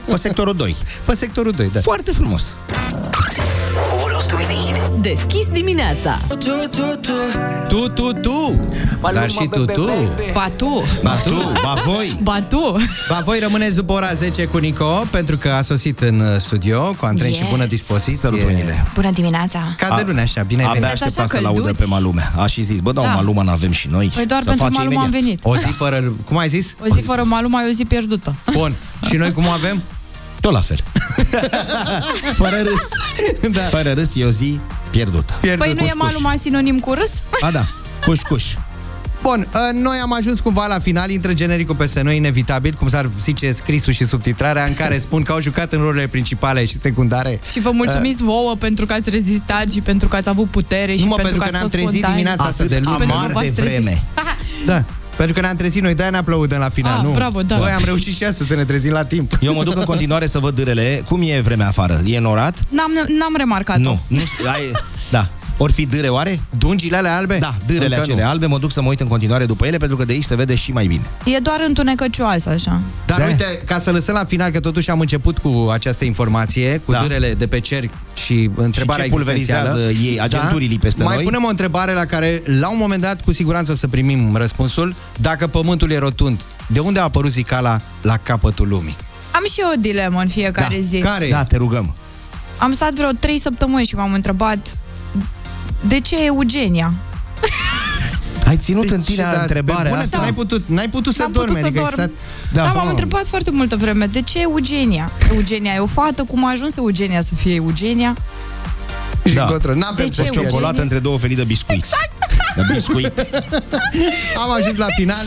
Pe sectorul doi. Pe sectorul doi, da. Foarte frumos. Deschis dimineața. Tu, tu, tu. Dar și tu, tu. Ba tu. Ba tu, ba voi. Ba tu. Ba voi, rămâneți după ora zece cu Nico, pentru că a sosit în studio cu antren yes. și bună dispoziție. Sărbătorile. Bună dimineața. Ca de luni așa, bine ai venit. Abia aștepta să-l audă pe Malume. A și zis, bă, da, da. o Maluma n-avem și noi. Păi doar să pentru Maluma imediat. am venit. O zi fără, cum ai zis? O zi fără Maluma e o zi pierdută. Bun. Și noi cum avem? Tot la fel. Fără râs. Da. Fără râs e o zi pierdută. Pierdut. Păi nu cuș, e Maluma cuș. Sinonim cu râs? A, da. Cuș, cuș. Bun, noi am ajuns cumva la final, intră genericul peste noi, inevitabil, cum s-ar zice scrisul și subtitrarea, în care spun că au jucat în rolurile principale și secundare. Și vă mulțumiți uh, vouă pentru că ați rezistat și pentru că ați avut putere și numai pentru că, că ne-am trezit spontan. Dimineața asta de lume. Amar de vreme. Da. Pentru că ne-am trezit noi, de-aia ne aplaudăm la final, ah, nu? Bravo, da. Băi, am reușit și astăzi să ne trezim la timp. Eu mă duc în continuare să văd dârele. Cum e vremea afară? E norat? N-am, n-am remarcat-o. Nu, nu, ai, da. Or fi dâre oare? Dungile alea albe? Da, dârele acele albe, mă duc să mă uit în continuare după ele, pentru că de aici se vede și mai bine. E doar întunecăcioasă așa. Dar da, uite, ca să lăsăm la final, că totuși am început cu această informație, cu da. dârele de pe cer și întrebarea și ce pulverizează ei, agenturile da? peste mai noi. Mai punem o întrebare la care la un moment dat cu siguranță o să primim răspunsul. Dacă pământul e rotund, de unde a apărut zicala la capătul lumii? Am și eu o dilemă în fiecare da. zi. Care? Da, te rugăm. Am stat vreo trei săptămâni și m-am întrebat de ce Eugenia? Ai ținut în tine întrebarea bună, asta? N-ai putut, n-ai putut să dormi, adică dorm. stat... Da, da m-am întrebat foarte multă vreme, de ce Eugenia? Eugenia e o fată, cum a ajuns Eugenia să fie Eugenia? Da. N-avem o ciocolată între două felii de biscuiți. Exact! De biscuit. Am ajuns la final.